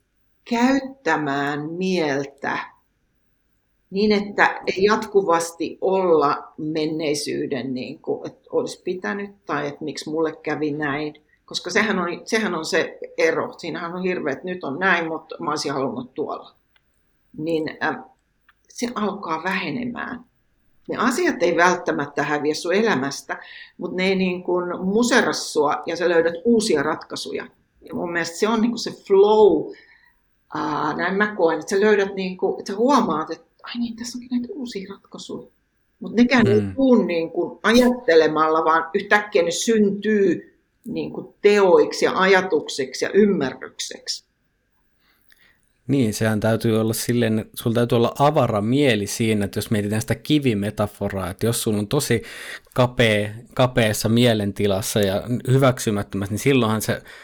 käyttämään mieltä niin, että ei jatkuvasti olla menneisyyden, niin kuin, että olisi pitänyt tai että miksi mulle kävi näin. Koska sehän on se ero. Siinähän on hirveä, että nyt on näin, mutta mä olisin halunnut tuolla. Niin se alkaa vähenemään. Ne asiat ei välttämättä häviä sun elämästä, mutta ne ei niin kuin musera sua ja sä löydät uusia ratkaisuja. Ja mun mielestä se on niin kuin se flow, näin mä koen, että sä löydät niin kuin, että sä huomaat, että ai niin, tässä onkin näitä uusia ratkaisuja. Mutta nekään ei tule niin kuin ajattelemalla, vaan yhtäkkiä ne syntyy niin kuin teoiksi ja ajatuksiksi ja ymmärrykseksi. Niin, sehän täytyy olla silleen, että sulla täytyy olla avara mieli siinä, että jos mietitään sitä kivimetaforaa, että jos sulla on tosi kapeassa mielentilassa ja hyväksymättömässä, niin silloinhan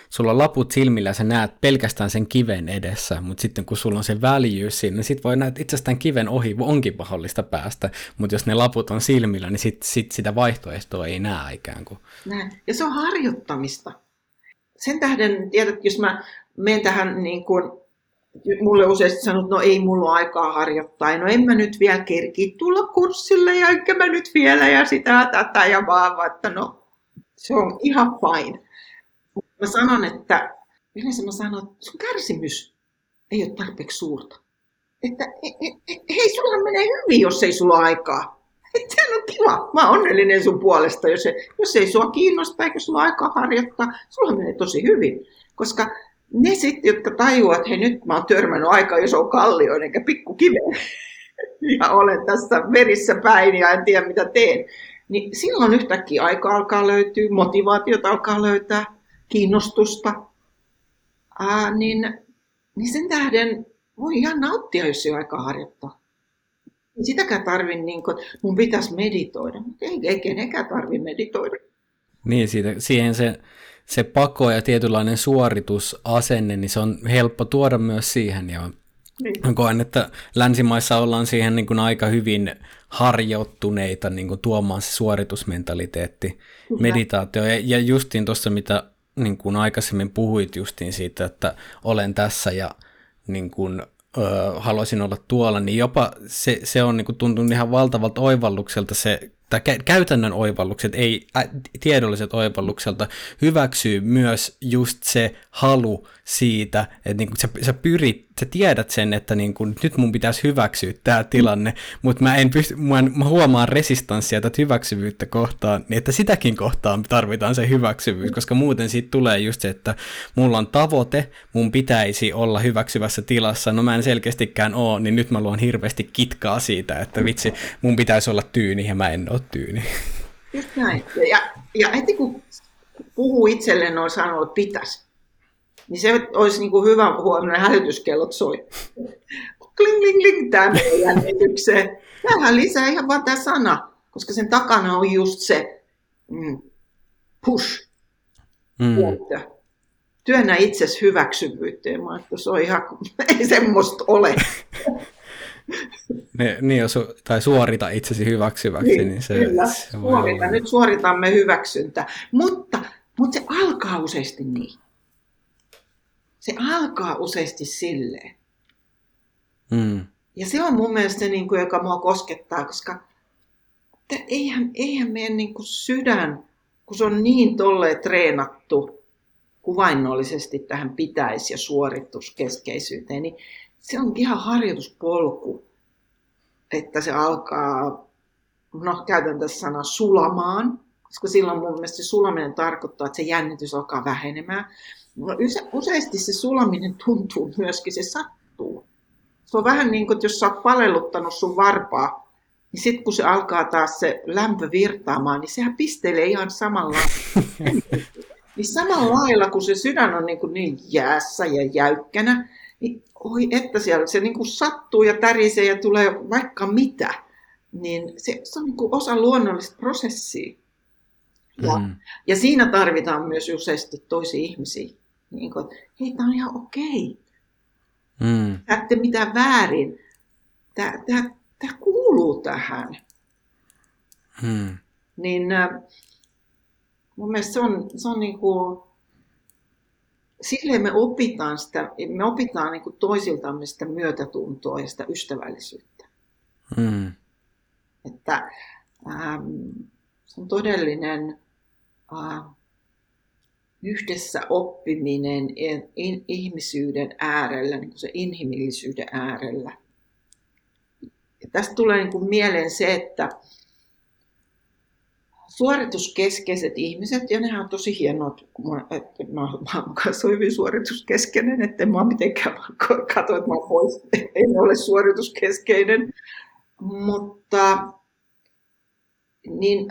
sulla on laput silmillä ja sä näet pelkästään sen kiven edessä, mutta sitten kun sulla on se väljyys siinä, niin sit voi nähdä, että itsestään kiven ohi onkin mahdollista päästä, mutta jos ne laput on silmillä, niin sit sitä vaihtoehtoa ei näe ikään kuin. Näin. Ja se on harjoittamista. Sen tähden, tiedät, jos mä menen tähän niin kuin mulle useasti sanoo, että no ei mulla aikaa harjoittaa, no en mä nyt vielä kerki tulla kurssille ja enkä mä nyt vielä ja sitä tätä ja vaan, että no se on ihan fine. Mä sanon, että yleensä mä sanon, että sun kärsimys ei ole tarpeeksi suurta. Että hei, sulla menee hyvin, jos ei sulla aikaa. Että on kiva, mä oon onnellinen sun puolesta, jos ei sua kiinnosta eikä sulla aikaa harjoittaa, sulla menee tosi hyvin, koska ne sitten, jotka tajuavat, että hei, nyt mä oon törmännyt aikaa, jos on kallioon eikä pikkukiveen ja olen tässä verissä päin ja en tiedä mitä teen, niin silloin yhtäkkiä aika alkaa löytyä, motivaatiota alkaa löytää, kiinnostusta. Niin sen tähden voi ihan nauttia, jos ei ole aikaa harjoittaa. Sitäkään tarvitse, niin kun mun pitäisi meditoida, mutta ei kenenkään tarvitse meditoida. Niin, siihen se pako ja tietynlainen suoritusasenne, niin se on helppo tuoda myös siihen. Ja koen, että länsimaissa ollaan siihen niin kuin aika hyvin harjoittuneita niin kuin tuomaan se suoritusmentaliteetti, meditaatio. Ja justiin tuossa, mitä niin kuin aikaisemmin puhuit justiin siitä, että olen tässä ja niin kuin haluaisin olla tuolla, niin jopa se on niin kuin tuntunut ihan valtavalta oivallukselta se, tai käytännön oivallukset, ei tiedolliset oivallukselta, hyväksyy myös just se halu siitä, että niin kun sä tiedät sen, että niin kun nyt mun pitäisi hyväksyä tämä tilanne, mutta mä huomaan resistanssia tätä hyväksyvyyttä kohtaan, niin että sitäkin kohtaan tarvitaan se hyväksyvyys, koska muuten siitä tulee just se, että mulla on tavoite, mun pitäisi olla hyväksyvässä tilassa, no mä en selkeästikään ole, niin nyt mä luon hirveästi kitkaa siitä, että vitsi, mun pitäisi olla tyyni ja mä en ole tyyni. Just näin. Ja heti kun puhuu itselleen, on sanonut, että pitäisi, niin se olisi niin kuin hyvä huomioon, hälytyskellot soi. Kling, kling, kling, tämä meidän jännitykseen. Tämähän lisää ihan vaan tämä sana, koska sen takana on just se push. Työnnä itsesi hyväksyvyyteen. Mä että se on ihan, ei semmoista ole. Tai suorita itsesi hyväksyväksi. Niin se, kyllä, se suorita. Nyt suoritamme hyväksyntä. Mutta se alkaa useasti niin. Se alkaa useasti silleen. Ja se on mun mielestä se, niin kuin, joka mua koskettaa, koska eihän meidän niin kuin sydän, kun se on niin tolleen treenattu kuvainnollisesti tähän pitäisi ja suorituskeskeisyyteen, niin se on ihan harjoituspolku, että se alkaa, no käytän tässä sanaa, sulamaan, koska silloin mun mielestä se sulaminen tarkoittaa, että se jännitys alkaa vähenemään. Useasti se sulaminen tuntuu myöskin, se sattuu. Se on vähän niin kuin, jos sä oot palelluttanut sun varpaa, niin sitten kun se alkaa taas se lämpö virtaamaan, niin sehän pistelee ihan samalla niin samalla lailla, kun se sydän on niin jäässä ja jäykkänä, niin oi, että siellä se niin kuin sattuu ja tärisee ja tulee vaikka mitä, niin se on niin kuin osa luonnollista prosessia. Ja siinä tarvitaan myös useasti toisia ihmisiä. Niin kuin, hei, tämä on ihan okei. Ette mitään väärin. Tämä kuuluu tähän. Niin mun mielestä se on niin kuin, silleen me opitaan niin kuin toisiltamme sitä myötätuntoa ja sitä ystävällisyyttä. Että se on todellinen yhdessä oppiminen ihmisyyden äärellä, niin kuin se inhimillisyyden äärellä. Ja tästä tulee niin kuin mieleen se, että suorituskeskeiset ihmiset, ja nehän on tosi hienoa, että mä oon kanssa hyvin suorituskeskeinen, että en mä mitenkään katso, että mä pois, en ole suorituskeskeinen, mutta niin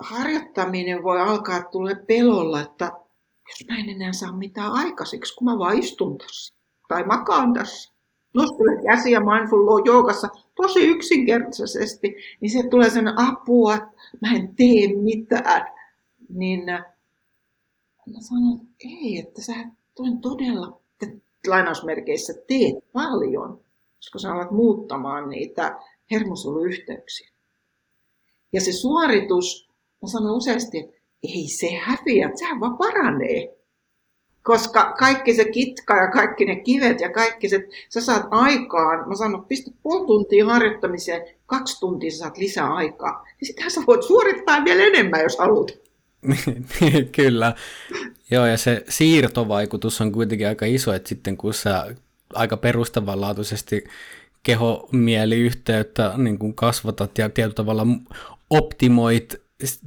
harjoittaminen voi alkaa tulla pelolla, että jos mä en enää saa mitään aikaiseksi, kun mä vaan istun tässä. tai makaan tässä. Nostele käsiä mindful joogassa tosi yksinkertaisesti, niin se tulee sellainen apua, että mä en tee mitään. Niin mä sanon, että ei, että sä toin todella lainausmerkeissä teet paljon, koska sä alat muuttamaan niitä hermosoluyhteyksiä. Ja se suoritus, mä sanon useasti, että ei se häviä, sehän vaan paranee. Koska kaikki se kitka ja kaikki ne kivet ja kaikki se, sä saat aikaan, mä sanon, pistä 0,5 tuntia harjoittamiseen, 2 tuntia sä saat lisää aikaa. Ja sitähän sä voit suorittaa vielä enemmän, jos haluat. Kyllä. Joo, ja se siirtovaikutus on kuitenkin aika iso, että sitten kun sä aika perustavanlaatuisesti keho-mieli-yhteyttä niin kun kasvatat ja tietyllä tavalla optimoit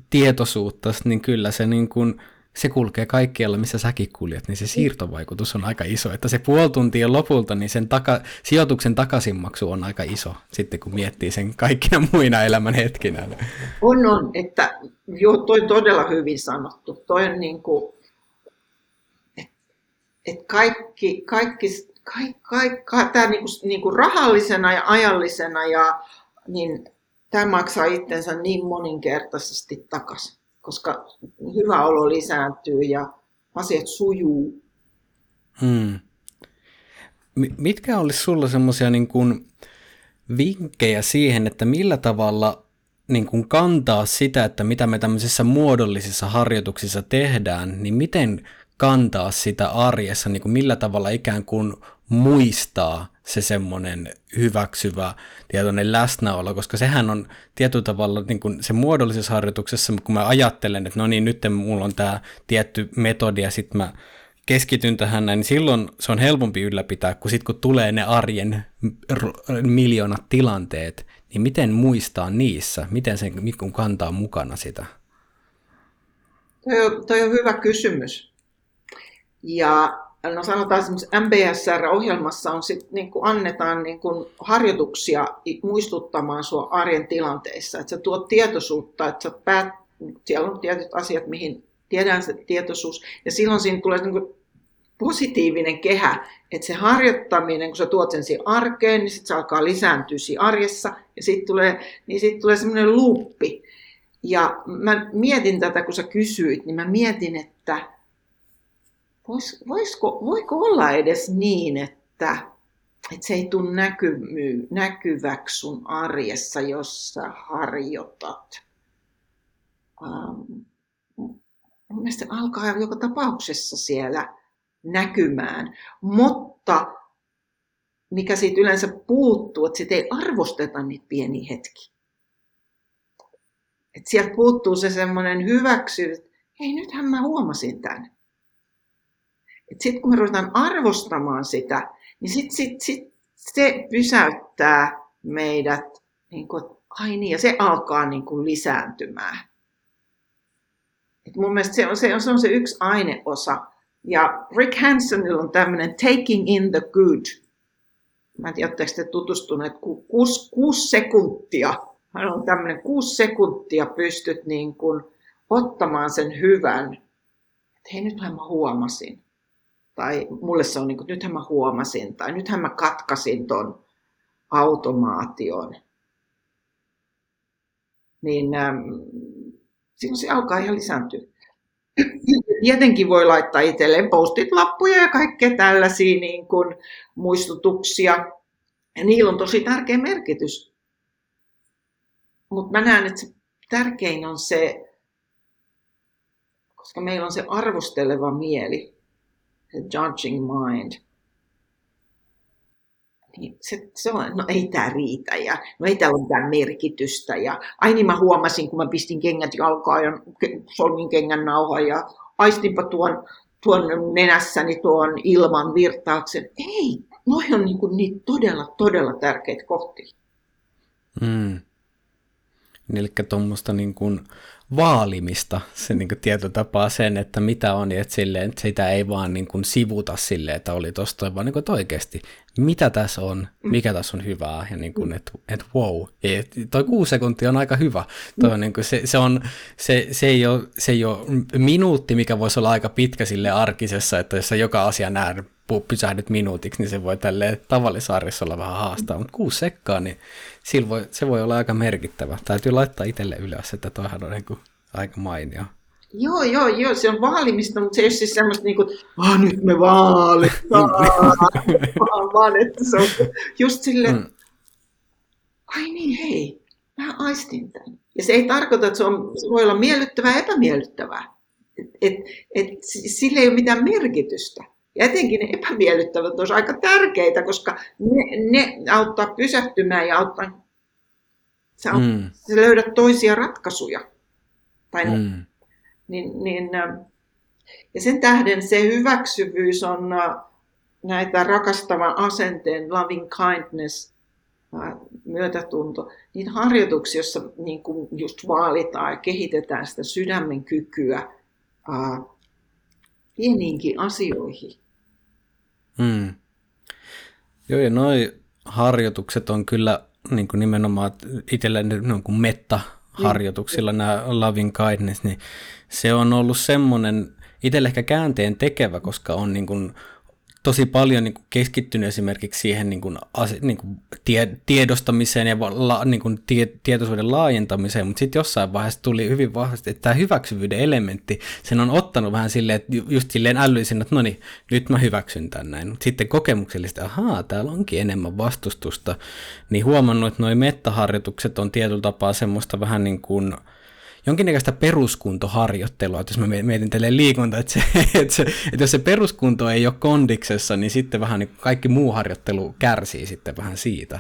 tietoisuutta, niin kyllä se niin kun se kulkee kaikkialla, missä säkin kuljet, niin se siirtovaikutus on aika iso. Että se 0,5 tuntia lopulta, niin sen sijoituksen takaisinmaksu on aika iso, sitten kun miettii sen kaikkina muina elämän hetkinä. On, että joo, toi todella hyvin sanottu. Toi on niin kuin, että kaikki tämä niin kuin rahallisena ja ajallisena, ja niin tämä maksaa itsensä niin moninkertaisesti takaisin. Koska hyvä olo lisääntyy ja asiat sujuu. Mitkä olisi sulla semmoisia niin kuin vinkkejä siihen, että millä tavalla niin kuin kantaa sitä, että mitä me tämmöisissä muodollisissa harjoituksissa tehdään, niin miten kantaa sitä arjessa, niin kuin millä tavalla ikään kuin muistaa se semmoinen hyväksyvä tietoinen läsnäolo, koska sehän on tietyllä tavalla niin kuin se muodollisessa harjoituksessa, kun mä ajattelen, että no niin, nyt mulla on tämä tietty metodi ja sitten mä keskityn tähän näin, niin silloin se on helpompi ylläpitää, kun sitten kun tulee ne arjen miljoonat tilanteet, niin miten muistaa niissä, miten sen kantaa mukana sitä? Toi on hyvä kysymys. Ja no sanotaan esimerkiksi MBSR-ohjelmassa on sit, niin kun annetaan niin kun harjoituksia muistuttamaan sua arjen tilanteissa. Että sä tuot tietoisuutta, että sä siellä on tietyt asiat, mihin tiedään se tietoisuus. Ja silloin siinä tulee niin kun positiivinen kehä, että se harjoittaminen, kun sä tuot sen siihen arkeen, niin sit se alkaa lisääntyä siinä arjessa. Ja siitä tulee semmoinen luuppi. Ja mä mietin tätä, kun sä kysyit, niin mä mietin, että voiko olla edes niin, että se ei tule näkyväksi sun arjessa, jos sä harjoitat? Mun mielestä alkaa joka tapauksessa siellä näkymään, mutta mikä siitä yleensä puuttuu, että siitä ei arvosteta niitä pieniä hetkiä. Että sieltä puuttuu se semmoinen hyväksy, että hei, nythän mä huomasin tämän. Sitten kun me ruvetaan arvostamaan sitä, niin sit se pysäyttää meidät, niin kuin, ja se alkaa niin kuin lisääntymään. Et mun mielestä se on se yksi aineosa. Ja Rick Hanselilla on tämmöinen Taking in the Good. Mä en tiedä, oletteko te tutustuneet, 6 sekuntia. Hän on tämmöinen 6 sekuntia pystyt niin kuin ottamaan sen hyvän. Että hei, nythän mä huomasin. Tai mulle se on niin kuin, nythän mä huomasin, tai nythän mä katkasin ton automaation. Niin silloin se alkaa ihan lisääntyä. Tietenkin voi laittaa itselleen postit-lappuja ja kaikkea tällaisia niin kuin muistutuksia. Ja niillä on tosi tärkeä merkitys. Mutta mä näen, että se tärkein on se, koska meillä on se arvosteleva mieli. The judging mind. Niin se on, no ei tää riitä ja no ei täällä ole mitään merkitystä ja ai niin mä huomasin, kun mä pistin kengät jalkaan ja solmin kengän nauhan ja aistinpa tuon nenässäni tuon ilman virtauksen. Ei, noi on niinku niitä todella, todella tärkeitä kohtia. Eli tuommoista niin kuin vaalimista, se niin kuin tietyllä tapaa sen, että mitä on, ja että sitä ei vaan niin kuin sivuta silleen, että oli tosta, vaan niin kuin, että oikeasti, mitä tässä on, mikä tässä on hyvää, ja niin kuin, että wow, ja toi 6 sekuntia on aika hyvä, toi on, niin kuin, se ei ole minuutti, mikä voisi olla aika pitkä silleen arkisessa, että jos sä joka asia nähdään, pysähdyt minuutiksi, niin se voi tälleen tavallisarjassa olla vähän haastaa, mutta 6 sekkaa, niin se voi olla aika merkittävä. Täytyy laittaa itselle ylös, että toihan on niin kuin aika mainio. Joo, se on vaalimista, mutta se ei ole siis semmoista niin kuin, nyt me vaalitaan, vaan että se on just silleen, ai niin hei, mä aistin tämän. Ja se ei tarkoita, että se voi olla miellyttävää ja epämiellyttävää. Sillä ei ole mitään merkitystä. Ja etenkin ne epämiellyttävät on aika tärkeitä, koska ne auttaa pysähtymään ja auttaa, sä löydät toisia ratkaisuja. Tai niin, ja sen tähden se hyväksyvyys on näitä rakastavan asenteen, loving kindness, myötätunto, niin harjoituksia, jossa niin kuin just vaalitaan ja kehitetään sitä sydämen kykyä pieniinkin asioihin. Joo, ja noi harjoitukset on kyllä niin kuin nimenomaan itsellä niin kuin metta-harjoituksilla, nämä loving kindness, niin se on ollut semmoinen itsellä ehkä käänteen tekevä, koska on niin kuin tosi paljon niin kuin keskittynyt esimerkiksi siihen tiedostamiseen ja tietoisuuden laajentamiseen, mutta sitten jossain vaiheessa tuli hyvin vahvasti, että tämä hyväksyvyyden elementti, sen on ottanut vähän silleen, että just silleen älyisin, että no niin, nyt mä hyväksyn tämän näin. Mut sitten kokemuksellisesti, täällä onkin enemmän vastustusta, niin huomannut, että nuo mettaharjoitukset on tietyllä tapaa semmoista vähän niin kuin jonkinnäköistä peruskuntoharjoittelua, että jos mä mietin tälleen liikunta, että jos se peruskunto ei ole kondiksessa, niin sitten vähän niin kaikki muu harjoittelu kärsii sitten vähän siitä.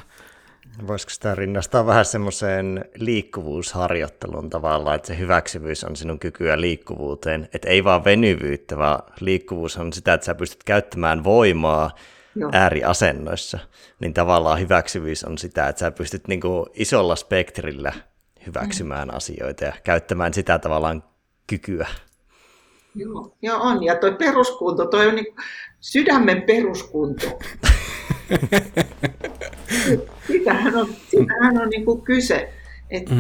Voisiko sitä rinnastaa vähän semmoiseen liikkuvuusharjoitteluun tavallaan, että se hyväksyvyys on sinun kykyä liikkuvuuteen, että ei vaan venyvyyttä, vaan liikkuvuus on sitä, että sä pystyt käyttämään voimaa, ääriasennoissa, niin tavallaan hyväksyvyys on sitä, että sä pystyt niin kuin isolla spektrillä hyväksymään asioita ja käyttämään sitä tavallaan kykyä. Joo, ja on. Ja toi peruskunto, toi on niin sydämen peruskunto. Sitähän on niin kuin kyse, että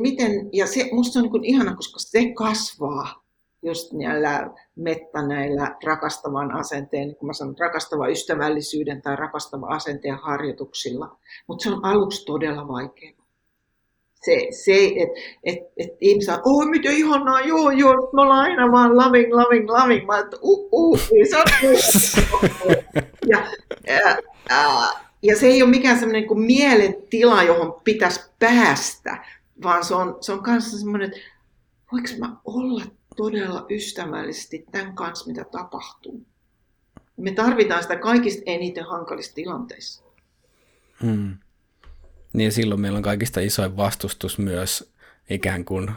miten, ja se musta on niin kuin ihana, koska se kasvaa just näillä näillä rakastavan asenteen, niin kuin mä sanon, rakastava ystävällisyyden tai rakastava asenteen harjoituksilla, mutta se on aluksi todella vaikeaa. Se, että ihmiset on, mitä ihanaa, joo, me ollaan aina vaan loving, mä että ja se ei ole mikään semmoinen kuin mielentila, johon pitäisi päästä, vaan se on kanssa semmoinen, että voinko mä olla todella ystävällisesti tämän kanssa, mitä tapahtuu. Me tarvitaan sitä kaikista eniten hankalissa tilanteissa. Niin silloin meillä on kaikista isoin vastustus myös ikään kuin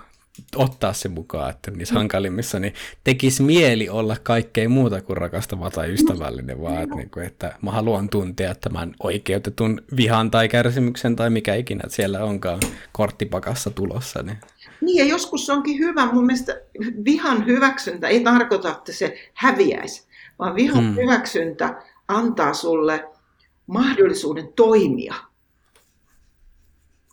ottaa se mukaan, että niissä hankalimmissa niin tekisi mieli olla kaikkea muuta kuin rakastava tai ystävällinen, vaan että mä haluan tuntea tämän oikeutetun vihan tai kärsimyksen tai mikä ikinä siellä onkaan korttipakassa tulossa. Niin ja joskus se onkin hyvä. Mun mielestä vihan hyväksyntä ei tarkoita, että se häviäisi, vaan vihan hyväksyntä antaa sulle mahdollisuuden toimia.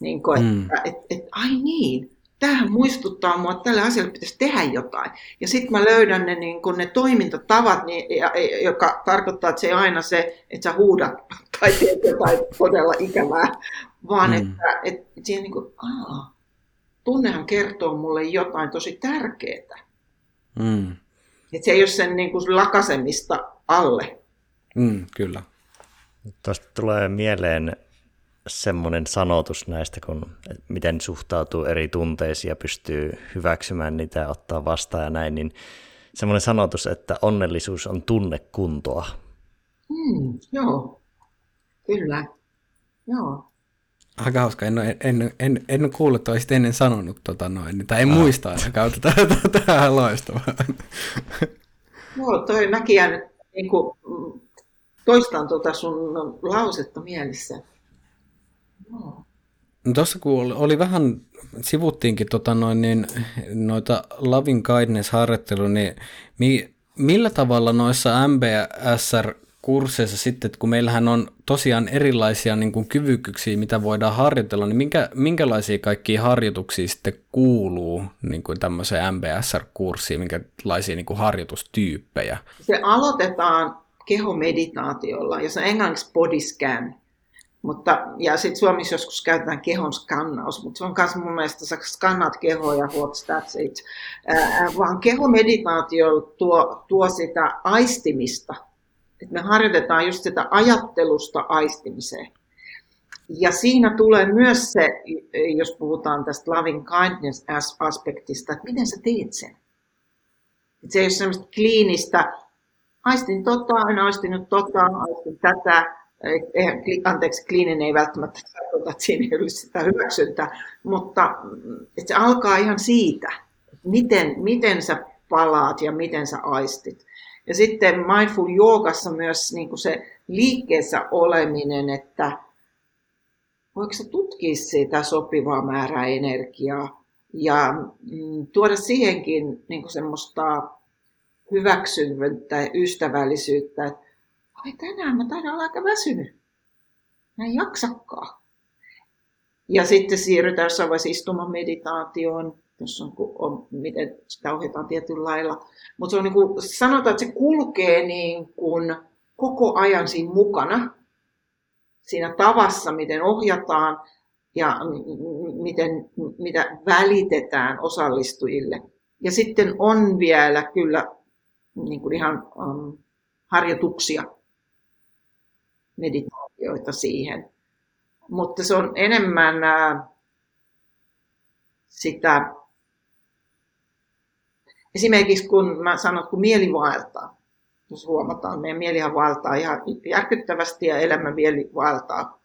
Niin kuin, että ai niin. Tämähän muistuttaa mua, että tällä asialla pitäisi tehdä jotain. Ja sitten mä löydän ne toimintatavat, joka tarkoittaa, että se ei aina se, että sä huudat tai teet jotain todella ikävää, vaan että siihen niin kuin, tunnehan kertoo mulle jotain tosi tärkeää. Että se ei ole sen niin kuin lakasemista alle. Kyllä. Tuosta tulee mieleen semmoinen sanotus näistä, kun miten suhtautuu eri tunteisiin ja pystyy hyväksymään niitä ja ottaa vastaan ja näin, niin semmoinen sanotus, että onnellisuus on tunnekuntoa. Joo, kyllä. Joo. Aika hauska, en ole kuullut, että olisit ennen sanonut tai en muista ainakaan, tämä on loistavaa. Joo, toi mäkiä nyt toistan sun lausetta mielessä. Tuossa kun oli vähän, sivuttiinkin noita loving kindness-harjoittelua, niin millä tavalla noissa MBSR-kursseissa sitten, kun meillähän on tosiaan erilaisia niin kuin kyvykkyyksiä, mitä voidaan harjoitella, niin minkälaisia kaikkia harjoituksia sitten kuuluu niin kuin tämmöiseen MBSR-kurssiin, minkälaisia niin kuin harjoitustyyppejä? Se aloitetaan kehomeditaatiolla, jossa on englanniksi body scan. Ja sitten Suomessa joskus käytetään kehon skannaus, mutta se on myös mun mielestä, sä skannaat kehoa ja what's that's it. Vaan kehomeditaatio tuo sitä aistimista. Et me harjoitetaan just sitä ajattelusta aistimiseen. Ja siinä tulee myös se, jos puhutaan tästä loving kindness-aspektista, että miten sä teet sen. Et se ei ole semmoista kliinistä, aistin tätä. Kliininen ei välttämättä tarkoita, että siinä ei ole sitä hyväksyntää, mutta se alkaa ihan siitä, miten sä palaat ja miten sä aistit. Ja sitten mindful joogassa myös niin kuin se liikkeessä oleminen, että voiko sä tutkia sitä sopivaa määrää energiaa ja tuoda siihenkin niin kuin semmoista hyväksyvyyttä ja ystävällisyyttä, ai tänään mä taidan olla aika väsynyt. Mä en jaksakaan. Ja sitten siirrytään jossain vaiheessa istumaan meditaatioon, jos on, miten sitä ohjataan tietyllä lailla. Mutta se on niin kuin, sanotaan, että se kulkee niin kuin koko ajan siinä mukana, siinä tavassa, miten ohjataan ja mitä välitetään osallistujille. Ja sitten on vielä kyllä niin kuin ihan harjoituksia. Meditaatioita siihen, mutta se on enemmän sitä, esimerkiksi kun mä sanon, kun mieli vaeltaa, jos huomataan, meidän mielihan vaeltaa ihan järkyttävästi ja elämä mieli vaeltaa,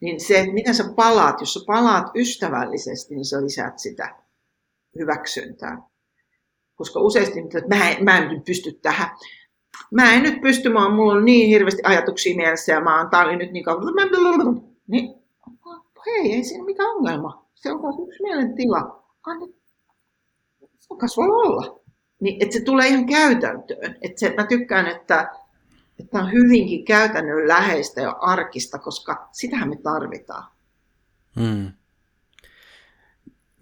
niin se, että miten sä palaat, jos sä palaat ystävällisesti, niin sä lisät sitä hyväksyntää, koska useasti, että mä en nyt pysty tähän. Mä en nyt pysty, mulla on niin hirveästi ajatuksia mielessä ja mä antaan nyt niin kauan, niin hei, ei siinä mitään ongelmaa. Se on taas yksi mielentila. Se on kasvaa olla. Niin, että se tulee ihan käytäntöön. Mä tykkään, että on hyvinkin käytännönläheistä ja arkista, koska sitähän me tarvitaan.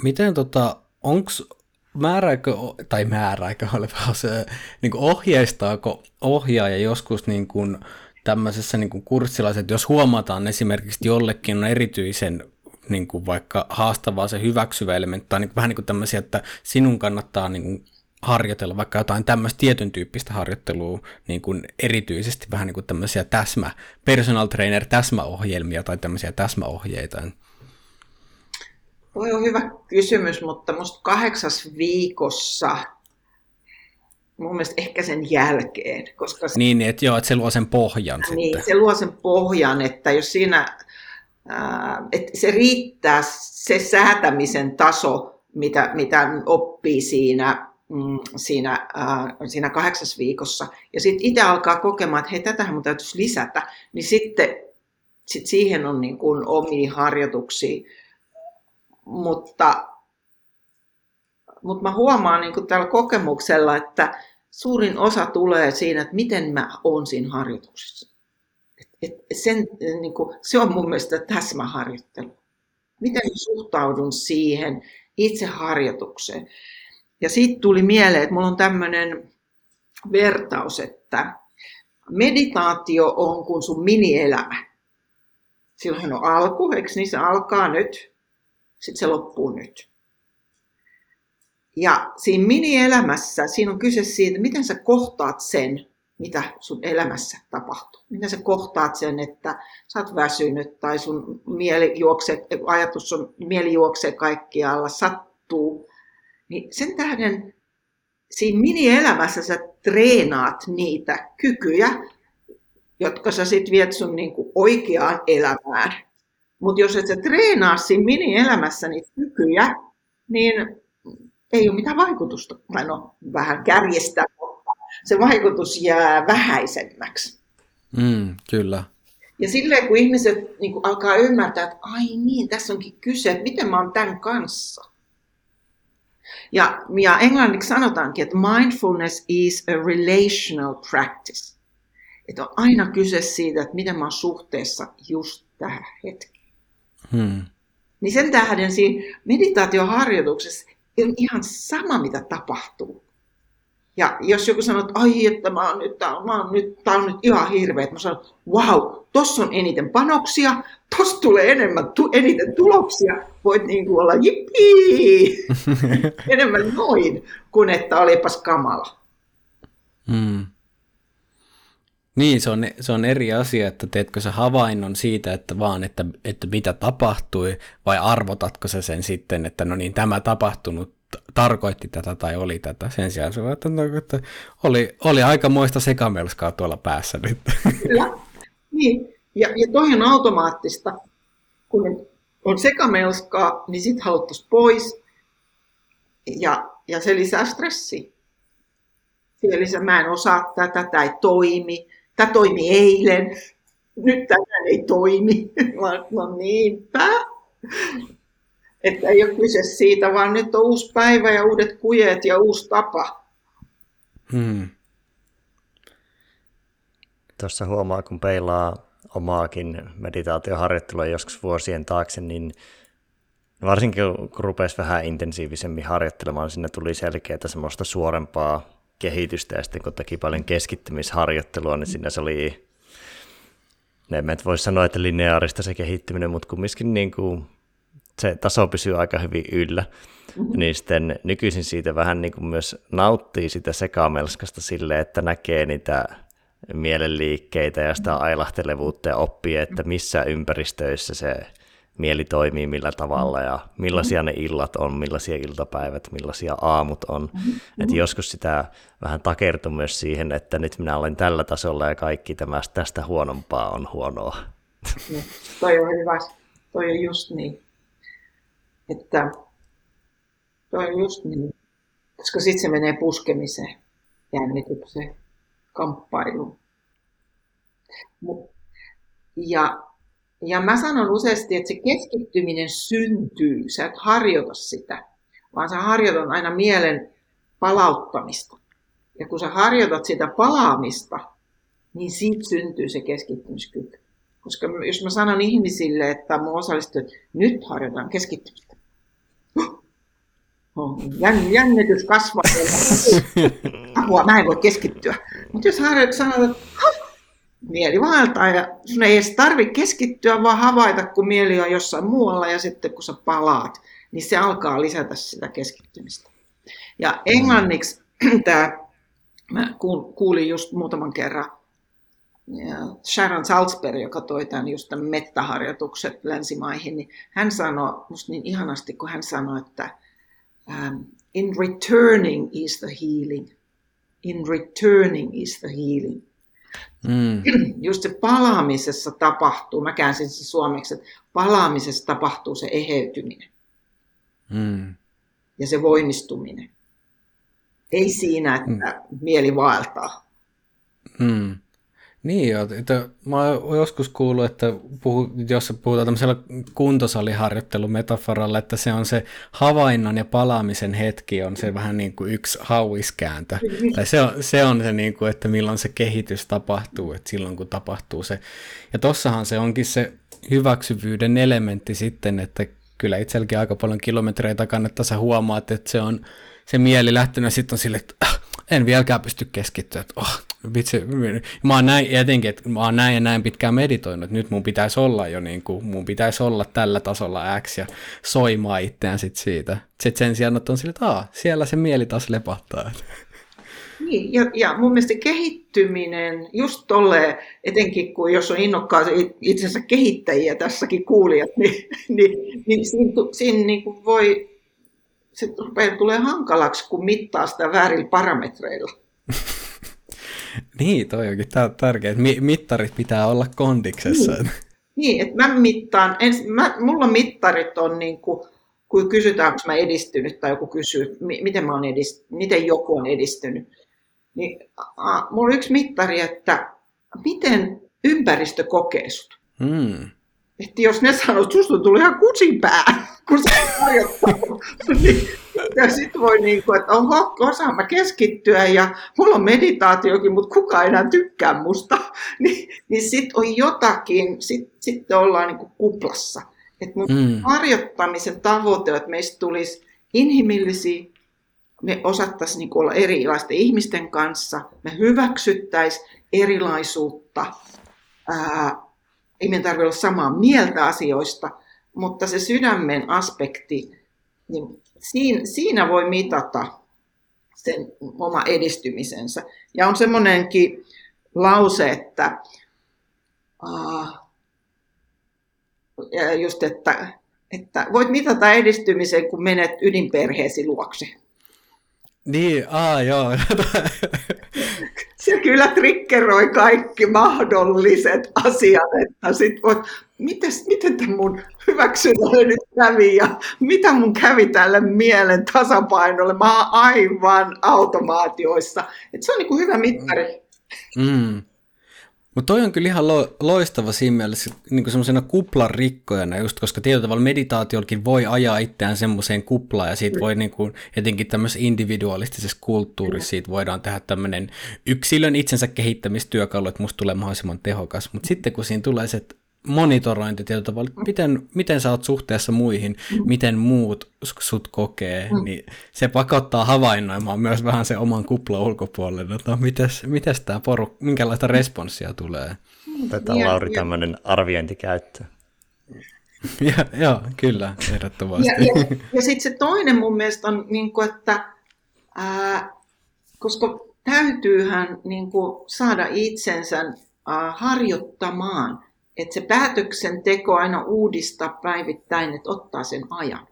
Miten onks ohjeistaako ohjaaja joskus niin kuin tämmöisessä niin kuin kurssilaisessa, että jos huomataan esimerkiksi jollekin on erityisen niin kuin vaikka haastavaa se hyväksyvä elementti, tai niin kuin, vähän niin kuin tämmöisiä, että sinun kannattaa niin kuin harjoitella vaikka jotain tämmöistä tietyn tyyppistä harjoittelua, niin kuin erityisesti vähän niin kuin tämmöisiä personal trainer täsmäohjelmia tai tämmöisiä täsmäohjeita. Toi on hyvä kysymys, mutta musta 8. viikossa, mun mielestä ehkä sen jälkeen. Koska se, niin, että joo, että se luo sen pohjan. Niin, sitten. Se luo sen pohjan, että jos siinä, että se riittää se säätämisen taso, mitä oppii siinä 8. viikossa. Ja sitten itse alkaa kokemaan, että hei, tätähän mun täytyisi lisätä, niin sitten siihen on niin kuin omia harjoituksia. Mutta mä huomaan niin kuin tällä kokemuksella, että suurin osa tulee siinä, että miten mä oon siinä harjoituksessa. Se on mun mielestä täsmäharjoittelu. Miten mä suhtaudun siihen itse harjoitukseen. Ja siitä tuli mieleen, että mulla on tämmöinen vertaus, että meditaatio on kuin sun mini-elämä. Silloin on alku, eikö niin, se alkaa nyt. Sitten se loppuu nyt. Ja siinä minielämässä, siinä on kyse siitä, miten sä kohtaat sen, mitä sun elämässä tapahtuu. Miten sä kohtaat sen, että sä oot väsynyt tai sun mieli juoksee kaikkialla, sattuu. Niin sen tähden siinä minielämässä sä treenaat niitä kykyjä, jotka sä sit viet sun niinku oikeaan elämään. Mutta jos et sä treenaa siinä minielämässä niitä kykyjä, niin ei ole mitään vaikutusta. Tai no, vähän kärjestää, mutta se vaikutus jää vähäisemmäksi. Kyllä. Ja silleen, kun ihmiset niin kun alkaa ymmärtää, että ai niin, tässä onkin kyse, että miten mä oon tämän kanssa. Ja englanniksi sanotaankin, että mindfulness is a relational practice. Että on aina kyse siitä, että miten mä oon suhteessa just tähän hetkeen. Niin sen tähden siinä meditaatioharjoituksessa on ihan sama, mitä tapahtuu. Ja jos joku sanoo, että ai, että tää on nyt ihan hirveä, että mä sanon, wow, tossa on eniten panoksia, tossa tulee eniten tuloksia, voit niin kuin olla jippii, enemmän noin, kuin että olipas kamala. Mm. Niin, se on eri asia, että teetkö sä havainnon siitä, että vaan, että mitä tapahtui, vai arvotatko sä sen sitten, että no niin, tämä tapahtunut tarkoitti tätä tai oli tätä. Sen sijaan se oli aikamoista sekamelskaa tuolla päässä nyt. Kyllä, niin. Ja toi on automaattista. Kun on sekamelskaa, niin sit haluttaisiin pois. Ja se lisää stressiä. Eli mä en osaa tätä, tämä ei toimi. Tämä toimi eilen, nyt tänään ei toimi. No niinpä. Että ei ole kyse siitä, vaan nyt on uusi päivä ja uudet kujet ja uusi tapa. Tuossa huomaa, kun peilaa omaakin meditaatioharjoittelua joskus vuosien taakse, niin varsinkin kun rupesi vähän intensiivisemmin harjoittelemaan, sinne tuli selkeää semmoista suorempaa kehitystä, ja sitten kun teki paljon keskittymisharjoittelua, niin siinä se oli, en mä voi sanoa, että lineaarista se kehittyminen, mutta kumminkin niin kuin se taso pysyy aika hyvin yllä, niin sitten nykyisin siitä vähän niin kuin myös nauttii sitä sekamelskasta silleen, että näkee niitä mielenliikkeitä ja sitä ailahtelevuutta ja oppii, että missä ympäristöissä se mieli toimii millä tavalla ja millaisia ne illat on, millaisia iltapäivät, millaisia aamut on. Että joskus sitä vähän takertuu myös siihen, että nyt minä olen tällä tasolla ja kaikki tästä huonompaa on huonoa. Toi on hyvä, toi on just niin. Että toi on just niin, koska sitten se menee puskemiseen, jännitykseen, kamppailuun. Ja mä sanon useasti, että se keskittyminen syntyy, sä et harjoita sitä, vaan sä harjoitat aina mielen palauttamista. Ja kun sä harjoitat sitä palaamista, niin siitä syntyy se keskittymiskyky. Koska jos mä sanon ihmisille, että mun osallistujat, nyt harjoitan keskittymistä. Jännitys kasvaa. Apua, mä en voi keskittyä. Mutta jos sanotaan, että mieli vaeltaa ja sun ei edes tarvitse keskittyä, vaan havaita, kun mieli on jossain muualla ja sitten kun sä palaat, niin se alkaa lisätä sitä keskittymistä. Ja englanniksi tämä, mä kuulin just muutaman kerran Sharon Salzberg, joka toi tämän just tämän mettaharjoitukset länsimaihin, niin hän sanoi, musta niin ihanasti, kun hän sanoi, että in returning is the healing. In returning is the healing. Just se palaamisessa tapahtuu, mä käänsin se suomeksi, että palaamisessa tapahtuu se eheytyminen. Ja se voimistuminen. Ei siinä, että mieli vaeltaa. Niin joo, mä oon joskus kuullut, että jos puhutaan tämmöisellä kuntosaliharjoittelun metaforalla, että se on se havainnon ja palaamisen hetki on se vähän niin kuin yksi hauiskääntö. Tai se on se niin kuin, että milloin se kehitys tapahtuu, että silloin kun tapahtuu se. Ja tossahan se onkin se hyväksyvyyden elementti sitten, että kyllä itselläkin aika paljon kilometrejä takana, että sä huomaat, että se on se mieli lähtenyt ja sitten on silleen, että en vieläkään pysty keskittyä, että vitsi, mä oon näin, etenkin, että mä oon näin ja näin pitkään meditoinut, nyt mun pitäisi olla jo niin kuin, mun pitäisi olla tällä tasolla X ja soimaa itseään sit siitä. Sitten sen sijaan on sille, että siellä se mieli taas lepahtaa. Niin, ja mun mielestä kehittyminen, just tolleen, etenkin kun jos on innokkaat itsensä kehittäjiä tässäkin kuulijat, niin siinä niin kuin voi, se tulee hankalaksi, kun mittaa sitä väärillä parametreilla. Niin, toi onkin tärkeää. Mittarit pitää olla kondiksessa. Niin, että mä mittaan. Mulla mittarit on niin kuin kysytään, onko mä edistynyt tai joku kysyy, miten joku on edistynyt. Niin, mulla on yksi mittari, että miten ympäristö kokee sut. Mm. Että jos ne sanoo, että susta tuli ihan kusinpää, kun sä harjoittanut, niin sitten voi niin kuin, että onko, osaan mä keskittyä ja mulla on meditaatiokin, mutta kukaan enää tykkää musta. Niin sitten on jotakin, sitten ollaan niin kuin kuplassa. Että mun harjoittamisen tavoite on, että meistä tulisi inhimillisiä, me osattaisiin niin kuin olla erilaisten ihmisten kanssa, me hyväksyttäisiin erilaisuutta. Ei meidän tarvitse olla samaa mieltä asioista, mutta se sydämen aspekti, niin siinä voi mitata sen oma edistymisensä. Ja on semmoinenkin lause, että just että voit mitata edistymisen, kun menet ydinperheesi luokse. Niin, joo. Se kyllä triggeroi kaikki mahdolliset asiat, että sit voit, miten tämän mun hyväksynnälle nyt kävi ja mitä mun kävi tälle mielen tasapainolle. Mä oon aivan automaatioissa. Et se on niinku hyvä mittari. Mm. Mutta toi on kyllä ihan loistava siinä mielessä niinku semmoisena kuplanrikkojana, just koska tietyllä tavalla meditaatiollakin voi ajaa itseään semmoiseen kuplaan, ja siitä voi niinku, etenkin tämmöisessä individualistisessa kulttuurissa, siitä voidaan tehdä tämmöinen yksilön itsensä kehittämistyökalu, että musta tulee mahdollisimman tehokas, mutta sitten kun siinä tulee se monitorointi tietyllä tavalla, miten sä oot suhteessa muihin, miten muut sut kokee, niin se pakottaa havainnoimaan myös vähän sen oman kuplan ulkopuolelle, että mitäs tää minkälaista responssia tulee. Tätä on Lauri tämmöinen arviointikäyttö. Joo, kyllä, ehdottomasti. Ja sitten se toinen mun mielestä on, niin kuin, että koska täytyyhän niin kuin, saada itsensä harjoittamaan. Että se päätöksenteko aina uudistaa päivittäin, että ottaa sen ajan.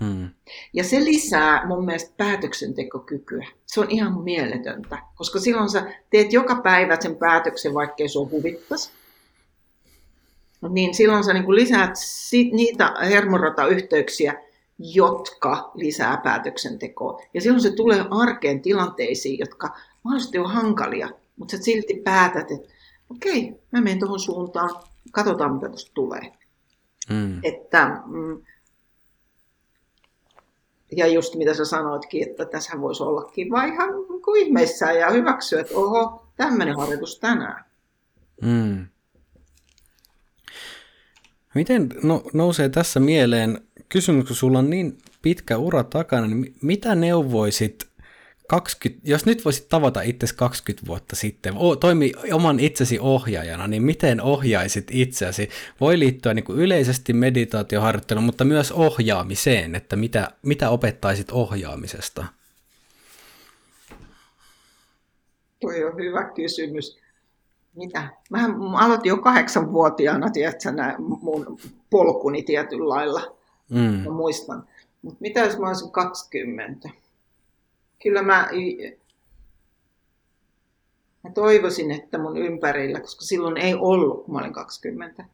Mm. Ja se lisää mun mielestä päätöksentekokykyä. Se on ihan mieletöntä, koska silloin sä teet joka päivä sen päätöksen, vaikkei sua huvittaisi. Niin silloin sä niin lisäät niitä hermoratayhteyksiä, jotka lisää päätöksentekoa. Ja silloin se tulee arkeen tilanteisiin, jotka mahdollisesti on hankalia, mutta sä silti päätät, että okei, mä menen tuohon suuntaan, katsotaan mitä tuosta tulee. Mm. Että, ja just mitä sä sanoitkin, että tässä voisi ollakin vaan ihan kuin ihmeissään ja hyväksyä, että oho, tämmöinen harjoitus tänään. Mm. Miten nousee tässä mieleen kysymys, kun sulla on niin pitkä ura takana, niin mitä neuvoisit? Jos nyt voisit tavata itsesi 20 vuotta sitten, toimi oman itsesi ohjaajana, niin miten ohjaisit itseäsi? Voi liittyä niin kuin yleisesti meditaatioharjoitteluun, mutta myös ohjaamiseen, että mitä opettaisit ohjaamisesta? Tuo on hyvä kysymys. Mitä? Mä aloitin jo 8-vuotiaana, tiedätkö, mun polkuni tietyllä lailla, mä muistan. Mutta mitä jos mä olisin 20? Kyllä mä toivoisin, että mun ympärillä, koska silloin ei ollut, kun mä olin 20,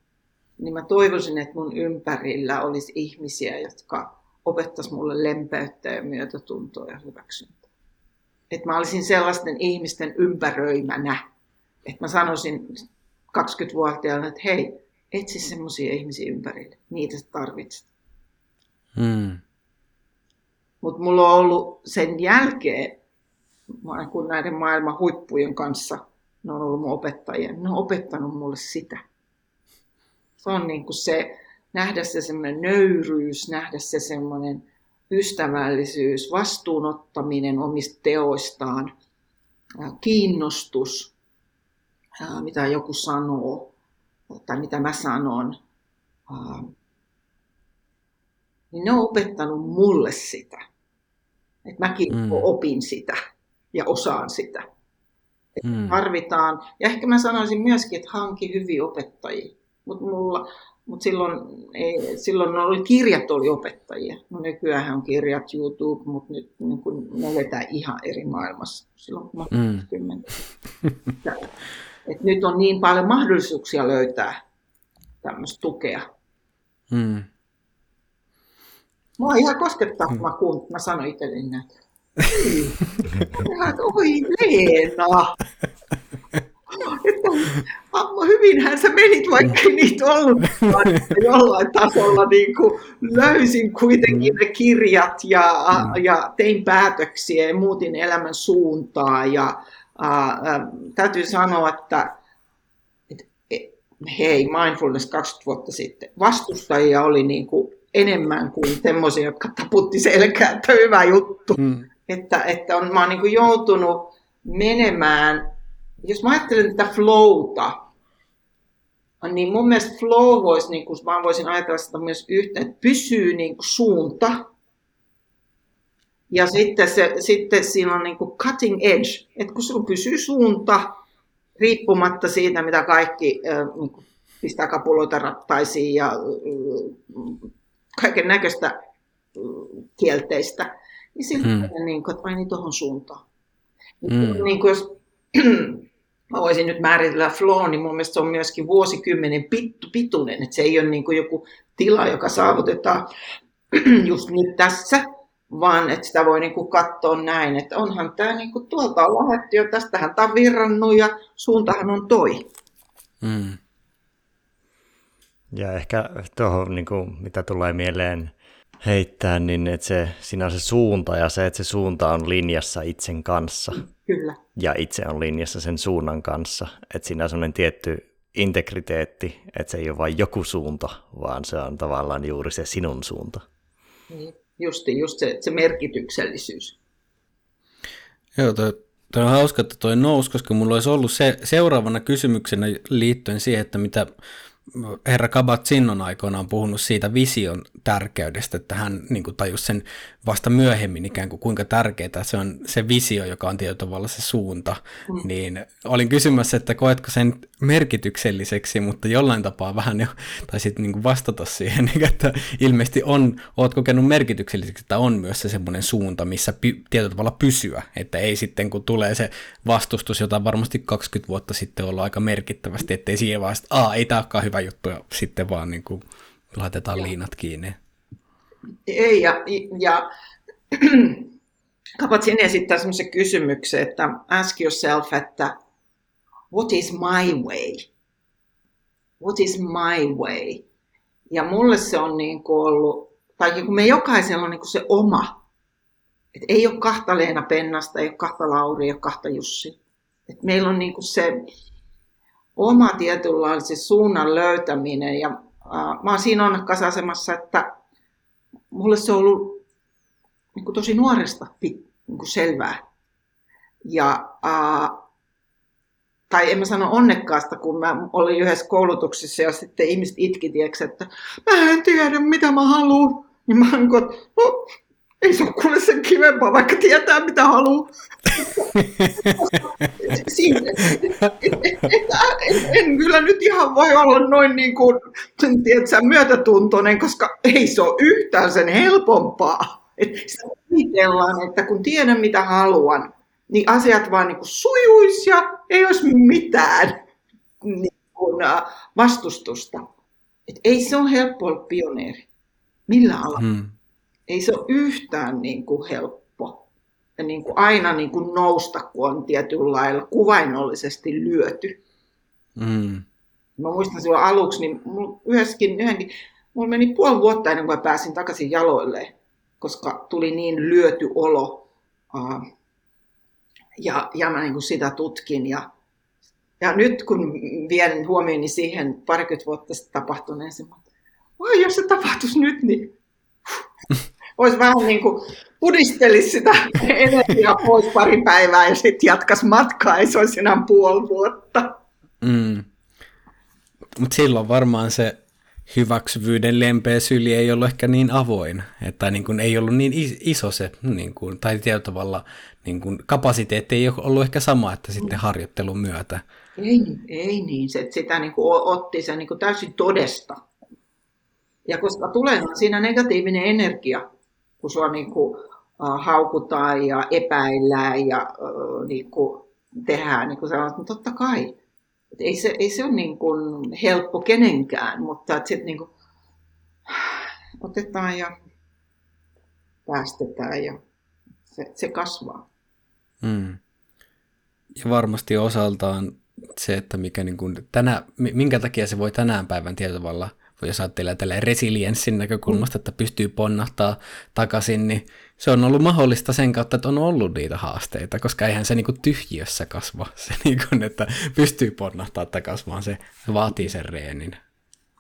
niin mä toivoisin, että mun ympärillä olisi ihmisiä, jotka opettaisivat mulle lempeyttä ja myötätuntoa ja hyväksyntää. Että mä olisin sellaisten ihmisten ympäröimänä. Että mä sanoisin 20-vuotiaana, että hei, etsi semmoisia ihmisiä ympärille, niitä sä tarvitset. Hmm. Mutta mulla on ollut sen jälkeen, kun näiden maailman huippujen kanssa, ne on ollut mun opettajia, ne on opettanut mulle sitä. Se on niin kuin se, nähdä se semmoinen nöyryys, nähdä se semmoinen ystävällisyys, vastuunottaminen omista teoistaan, kiinnostus, mitä joku sanoo, tai mitä mä sanon. Niin ne on opettanut mulle sitä. Et mäkin opin sitä ja osaan sitä. Et tarvitaan, ja ehkä mä sanoisin myöskin, että hanki hyviä opettajia. Mut silloin kirjat oli opettajia. No nykyään on kirjat, YouTube, mutta nyt niin kun ne vetää ihan eri maailmassa. Silloin kun mä 20. Et nyt on niin paljon mahdollisuuksia löytää tämmöistä tukea. Mm. Mua ihan koskettaa, kun mä sanoin itselleni näitä. Oi Leena! hyvinhän sä menit, vaikka niitä ollutkaan, jollain tasolla niin kuin löysin kuitenkin ne kirjat ja tein päätöksiä ja muutin elämän suuntaa. Ja täytyy sanoa, että hei, mindfulness 20 vuotta sitten vastustajia oli niin kuin enemmän kuin semmoisia, jotka taputti selkää, että hyvä juttu. Mm. Että on, mä oon niin kuin joutunut menemään, jos mä ajattelen tätä flowta, niin mun mielestä flow voisi, niin kuin mä voisin ajatella sitä myös yhteen, että pysyy niin kuin suunta. Ja sitten siinä on niin kuin cutting edge, että kun se pysyy suunta, riippumatta siitä, mitä kaikki niin pistää kapuloita rattaisiin ja kaiken näköistä kielteistä, niin silloin niin kuin, että aini tuohon suuntaan. Niin kuin jos mä voisin nyt määritellä flow, niin mun mielestä se on myöskin vuosikymmenen pituinen, että se ei ole niin kuin joku tila, joka saavutetaan just nyt tässä, vaan että sitä voi niin kuin katsoa näin, että onhan tämä niin kuin tuolta on lähdetty jo, tästähän tämä on virrannut ja suuntahan on toi. Mm. Ja ehkä tuohon, niin kuin, mitä tulee mieleen heittää, niin että se, siinä on se suunta ja se, että se suunta on linjassa itsen kanssa. Kyllä. Ja itse on linjassa sen suunnan kanssa. Että siinä on sellainen tietty integriteetti, että se ei ole vain joku suunta, vaan se on tavallaan juuri se sinun suunta. Niin. Just se merkityksellisyys. Joo, toi on hauska, että toi nousi, koska mulla olisi ollut seuraavana kysymyksenä liittyen siihen, että mitä herra Kabat-Zinn on aikoinaan puhunut siitä vision tärkeydestä, että hän niin kuin tajusi sen vasta myöhemmin ikään kuin kuinka tärkeää se on se visio, joka on tietyllä tavalla se suunta. Mm. Niin olin kysymässä, että koetko sen merkitykselliseksi, mutta jollain tapaa vähän jo taisit niin kuin vastata siihen, että ilmeisesti oot kokenut merkitykselliseksi, että on myös se semmoinen suunta, missä tietyllä tavalla pysyä, että ei sitten kun tulee se vastustus, jota varmasti 20 vuotta sitten ollaan aika merkittävästi, ettei siihen vaan, että ei tämä olekaan hyvä juttu ja sitten vaan niin kuin laitetaan liinat kiinni. Ei, ja Kabat-Zinn esittää semmoisen kysymyksen, että ask yourself, että what is my way? What is my way? Ja mulle se on niin kuin ollut, tai kun me jokaisella on niin kuin se oma. Et ei ole kahta Leena Pennasta, ei ole kahta Lauria, ei ole kahta Jussi. Et meillä on niin kuin se oma tietynlainen se suunnan löytäminen. Ja mä oon siinä onnekkaassa asemassa, että mulle se on ollut niin kuin tosi nuoresta niin kuin selvää. Ja tai en mä sano onnekkaasta, kun mä olin yhdessä koulutuksessa ja sitten ihmiset itki, tiedätkö, että mä en tiedä, mitä mä haluan. Niin mä oon, että no, ei se ole kuule sen kivempaa, vaikka tietää, mitä haluaa. En kyllä nyt ihan voi olla noin niin kuin, tiedätkö, myötätuntoinen, koska ei se ole yhtään sen helpompaa. Sitä ajatellaan, että kun tiedän, mitä haluan, niin asiat vaan niin kuin sujuisi ja ei olisi mitään niin kuin vastustusta. Et ei se ole helppo olla pioneeri. Millä alalla? Ei se ole yhtään niin kuin helppo. Ja niin kuin aina niin kuin nousta, kun on tietyllä lailla kuvainnollisesti lyöty. Mä muistan silloin aluksi, niin mulla meni puoli vuotta ennen kuin pääsin takaisin jaloilleen, koska tuli niin lyöty olo. Ja mä niin kuin sitä tutkin. Ja nyt kun vien huomioni siihen 20 vuotta sitten tapahtuneen, voi jos se tapahtuisi nyt, niin olisi vähän niin kuin pudistelisi sitä energiaa pois pari päivää ja sitten jatkaisi matkaa, ei se olisi enää puoli vuotta. Mutta silloin varmaan se hyväksyvyyden lempeä syli ei ollut ehkä niin avoin, että niin kuin ei ollut niin iso se, niin kuin, tai tietyllä tavalla niin kuin kapasiteetti ei ollut ehkä sama, että sitten harjoittelun myötä. Ei niin, se, sitä niin kuin otti sen niin kuin täysin todesta. Ja koska tulee siinä negatiivinen energia, kun sua niin kuin haukutaan ja epäillään ja niin kuin tehdään, niin kuin sanotaan, että totta kai. Ei se ole niin kuin helppo kenenkään, mutta sitten niin kuin otetaan ja päästetään ja se kasvaa. Ja varmasti osaltaan se, että mikä niin kuin minkä takia se voi tänään päivän tietyllä tavalla, jos ajattelee tällä resilienssin näkökulmasta, että pystyy ponnahtaa takaisin, niin se on ollut mahdollista sen kautta, että on ollut niitä haasteita, koska eihän se niin kuin tyhjiössä kasva, se niin kuin, että pystyy ponnahtaa takaisin, vaan se vaatii sen reenin.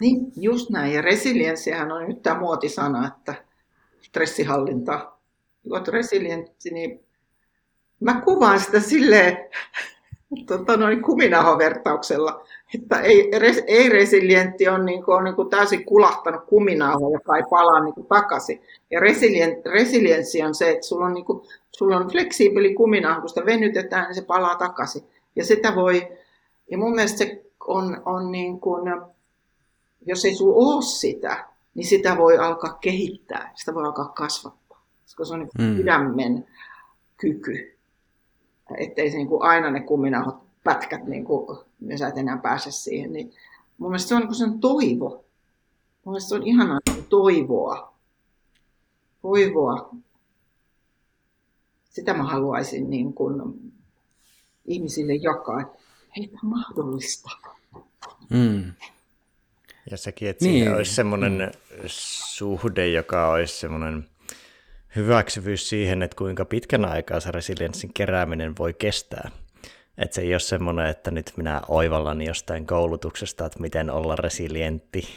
Niin, just näin. Ja resilienssihän on nyt tämä muotisana, että stressihallinta. Kun olet resilientti, niin mä kuvaan sitä silleen kuminahovertauksella, että ei resilientti on, niin kuin, on täysin kulahtanut kuminaho, joka ei palaa niin kuin takaisin. Ja resilienssi on se, että sulla on, niin kuin, sulla on fleksiibili kuminaho, kun sitä venytetään, niin se palaa takaisin. Ja sitä voi, ja mun mielestä se on niin kuin, jos ei sulla ole sitä, niin sitä voi alkaa kehittää, sitä voi alkaa kasvattaa, koska se on niin sydämen kyky, ettei se niin kuin aina ne kuminahot pätkät, niin kuin, ja sä et enää pääse siihen. Niin mun mielestä se on niin sen toivo. Mun mielestä se on ihanaa toivoa. Toivoa. Sitä mä haluaisin niin kuin ihmisille jakaa, että hei, tämä on mahdollista. Mm. Ja sekin, että siinä olisi semmoinen suhde, joka olisi semmoinen hyväksyvyys siihen, että kuinka pitkän aikaa se resilienssin kerääminen voi kestää. Että se ei ole semmoinen, että nyt minä oivallan jostain koulutuksesta, että miten olla resilientti,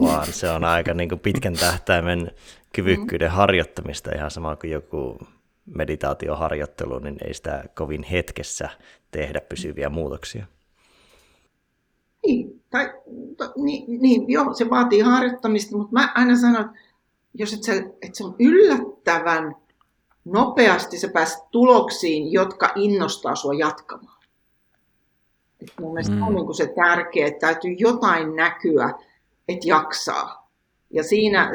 vaan se on aika niin kuin pitkän tähtäimen kyvykkyyden harjoittamista. Ihan sama kuin joku meditaatioharjoittelu, niin ei sitä kovin hetkessä tehdä pysyviä muutoksia. Niin, se vaatii harjoittamista, mutta mä aina sanon, että se on yllättävän nopeasti sä pääset tuloksiin, jotka innostaa sua jatkamaan. Et mun mielestä on niin kuin se tärkeä, että täytyy jotain näkyä, että jaksaa. Ja siinä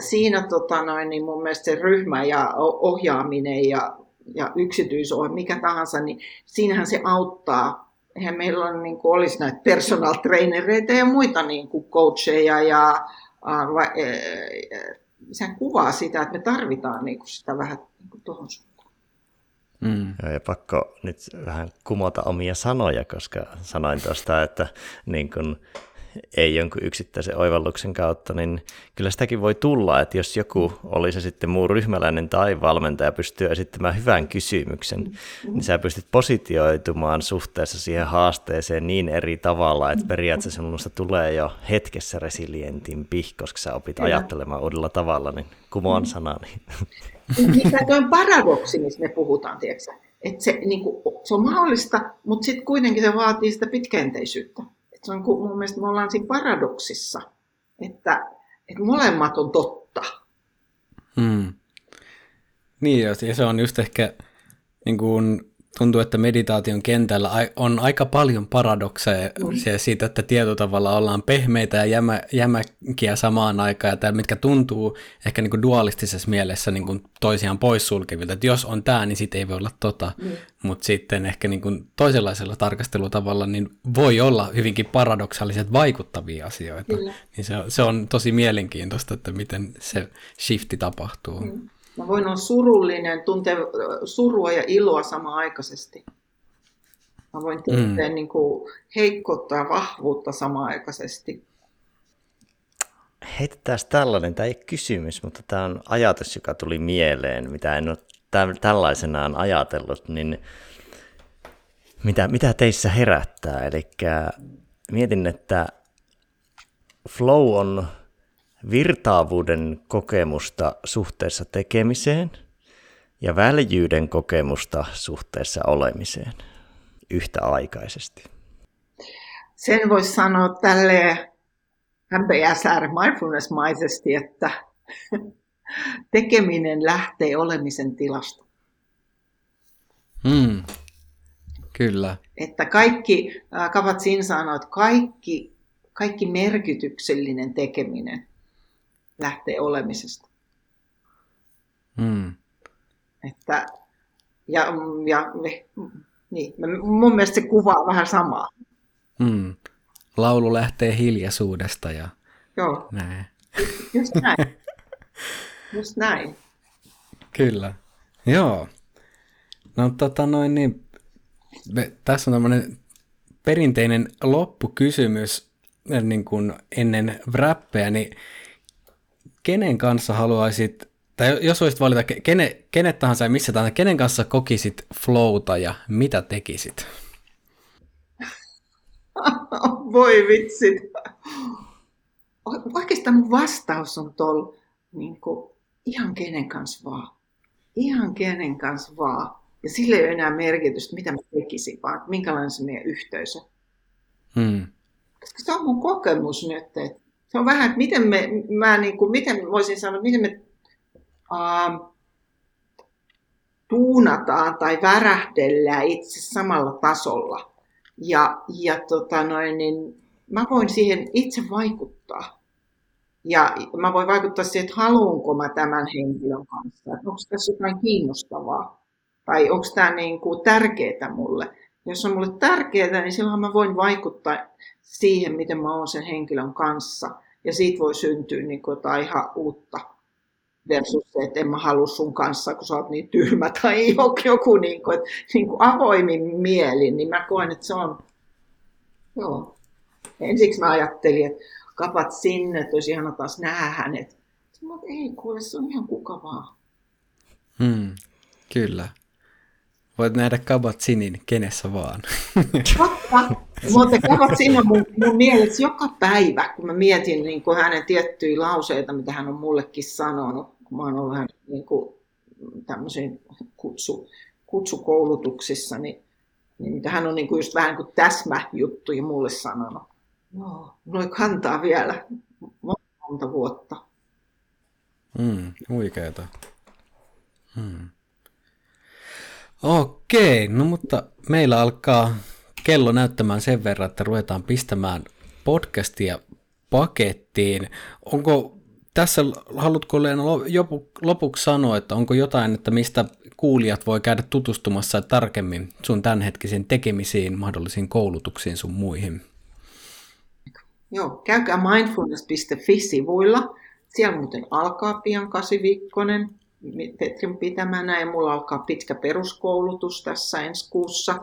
mun mielestä se ryhmä ja ohjaaminen ja yksityisohje, mikä tahansa, niin siinähän se auttaa. Eihän meillä on, niin kuin olisi näitä personal trainereita ja muita niin kuin coacheja. Sehän kuvaa sitä, että me tarvitaan niin kuin sitä vähän niin kuin tuohon suuntaan. Ja pakko nyt vähän kumota omia sanoja, koska sanoin tuosta, että niin kun ei jonkun yksittäisen oivalluksen kautta, niin kyllä sitäkin voi tulla, että jos joku, oli se sitten muu ryhmäläinen tai valmentaja, pystyy esittämään hyvän kysymyksen, niin sä pystyt positioitumaan suhteessa siihen haasteeseen niin eri tavalla, että periaatteessa minusta tulee jo hetkessä resilientimpi, koska sä opit ajattelemaan uudella tavalla, niin kumoon sanani. Tuo on paradoksi, missä me puhutaan, tiedätkö? Että se, niin kuin, se on mahdollista, mutta sitten kuitenkin se vaatii sitä pitkäjänteisyyttä. Se on, kun mun mielestä me ollaan siinä paradoksissa, että molemmat on totta. Niin, ja se on just ehkä, niin kuin tuntuu, että meditaation kentällä on aika paljon paradokseja siitä, että tietyllä tavalla ollaan pehmeitä ja jämäkkiä samaan aikaan, ja mitkä tuntuu ehkä niin kuin dualistisessa mielessä niin kuin toisiaan poissulkevilta, että jos on tämä, niin sitten ei voi olla tota, mutta sitten ehkä niin kuin toisenlaisella tarkastelutavalla niin voi olla hyvinkin paradoksaaliset vaikuttavia asioita, niin se on tosi mielenkiintoista, että miten se shifti tapahtuu. Mä voin olla surullinen, tuntea surua ja iloa samanaikaisesti. Mä voin tehdä niin kuin heikkoutta ja vahvuutta samanaikaisesti. Heitetään tällainen, tämä ei ole kysymys, mutta tämä on ajatus, joka tuli mieleen, mitä en ole tällaisenaan ajatellut, niin mitä teissä herättää? Eli mietin, että flow on virtaavuuden kokemusta suhteessa tekemiseen ja väljyyden kokemusta suhteessa olemiseen yhtäaikaisesti. Sen voisi sanoa tälleen MBSR-mindfulness-maisesti, että tekeminen lähtee olemisen tilasta. Kyllä. Että kaikki, Kabat-Zinn sanoo, että kaikki merkityksellinen tekeminen lähtee olemisesta. Että, niin, mun mielestä se kuvaa vähän samaa. Laulu lähtee hiljaisuudesta ja näin. Just näin. Just näin. Kyllä. Joo. No, tässä on tämmöinen perinteinen loppukysymys niin kuin ennen wrappia, niin kenen kanssa haluaisit, tai jos voisit valita kenet tahansa ja missä tahansa, kenen kanssa kokisit flowta ja mitä tekisit? Voi vitsit. Oikeastaan mun vastaus on tuolla niin ihan kenen kanssa vaan. Ihan kenen kanssa vaan. Ja sillä ei ole enää merkitystä, mitä mä tekisin, vaan minkälainen se meidän yhteisö. Koska se on mun kokemus nyt. Että se on vähän, että miten me tuunataan tai värähdellään itse samalla tasolla. Ja niin mä voin siihen itse vaikuttaa. Ja mä voin vaikuttaa siihen, että haluanko mä tämän henkilön kanssa. Että onko tässä jotain kiinnostavaa? Tai onko tämä niin kuin tärkeää mulle? Jos on mulle tärkeää, niin silloin mä voin vaikuttaa siihen, miten mä oon sen henkilön kanssa. Ja siitä voi syntyä niin kuin jotain ihan uutta. Versus se, että en mä halua sun kanssa, kun sä oot niin tyhmä tai joku niin kuin avoimin mielin. Niin mä koen, että se on... Joo. Ensiksi mä ajattelin, että Kabat-Zinn, että olisi ihana taas nähdä hänet. Mutta ei kuule, se on ihan kuka vaan. Kyllä. Voit nähdä Kabat-Zinnin kenessä vaan. Totta. Mutta Kabat-Zinn on mun mielessä joka päivä, kun mä mietin niin kun hänen tiettyjä lauseita, mitä hän on mullekin sanonut, kun mä oon ollut hänen niin tämmöisiin kutsukoulutuksissa, niin mitä hän on niin kuin just vähän kuin täsmäjuttuja mulle sanonut. Joo, noi kantaa vielä monta vuotta. Huikeeta. Okei, no mutta meillä alkaa kello näyttämään sen verran, että ruvetaan pistämään podcastia pakettiin. Onko tässä, haluatko Leena lopuksi sanoa, että onko jotain, että mistä kuulijat voi käydä tutustumassa tarkemmin sun tämänhetkisiin tekemisiin, mahdollisiin koulutuksiin sun muihin? Joo, käykää mindfulness.fi-sivuilla. Siellä muuten alkaa pian 8-viikkoinen Petrin pitämänä ja mulla alkaa pitkä peruskoulutus tässä ensi kuussa.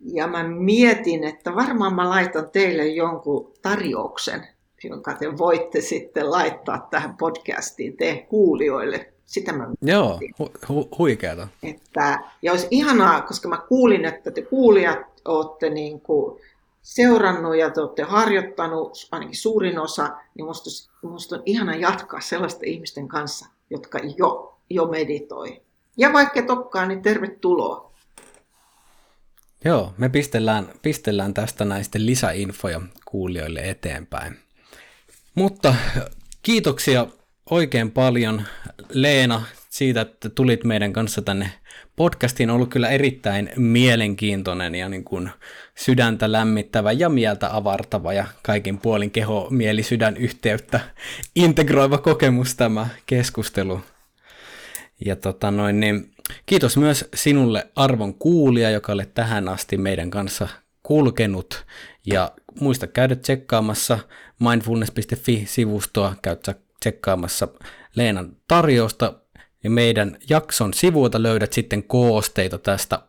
Ja mä mietin, että varmaan mä laitan teille jonkun tarjouksen, jonka te voitte sitten laittaa tähän podcastiin teidän kuulijoille. Sitä mä mietin. Joo, huikeata. Että, ja olisi ihanaa, koska mä kuulin, että te kuulijat olette niin kuin seurannut ja te olette harjoittanut, ainakin suurin osa, niin musta on ihana jatkaa sellaisten ihmisten kanssa, jotka jo meditoi. Ja vaikka tokkaa, niin tervetuloa. Joo, me pistellään tästä näistä lisäinfoja kuulijoille eteenpäin. Mutta kiitoksia oikein paljon, Leena, siitä, että tulit meidän kanssa tänne podcastiin. On ollut kyllä erittäin mielenkiintoinen ja niin kuin sydäntä lämmittävä ja mieltä avartava ja kaikin puolin keho, mieli, sydän yhteyttä integroiva kokemus tämä keskustelu. Ja niin, kiitos myös sinulle arvon kuulija, joka olet tähän asti meidän kanssa kulkenut. Ja muista käydä tsekkaamassa mindfulness.fi-sivustoa, käydä tsekkaamassa Leenan tarjousta. Ja meidän jakson sivuilta löydät sitten koosteita tästä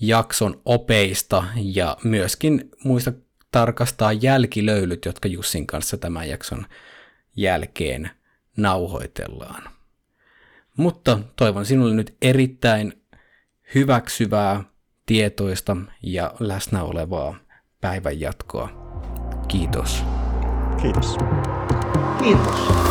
jakson opeista ja myöskin muista tarkastaa jälkilöylyt, jotka Jussin kanssa tämän jakson jälkeen nauhoitellaan. Mutta toivon sinulle nyt erittäin hyväksyvää, tietoista ja läsnä olevaa päivän jatkoa. Kiitos. Kiitos. Kiitos.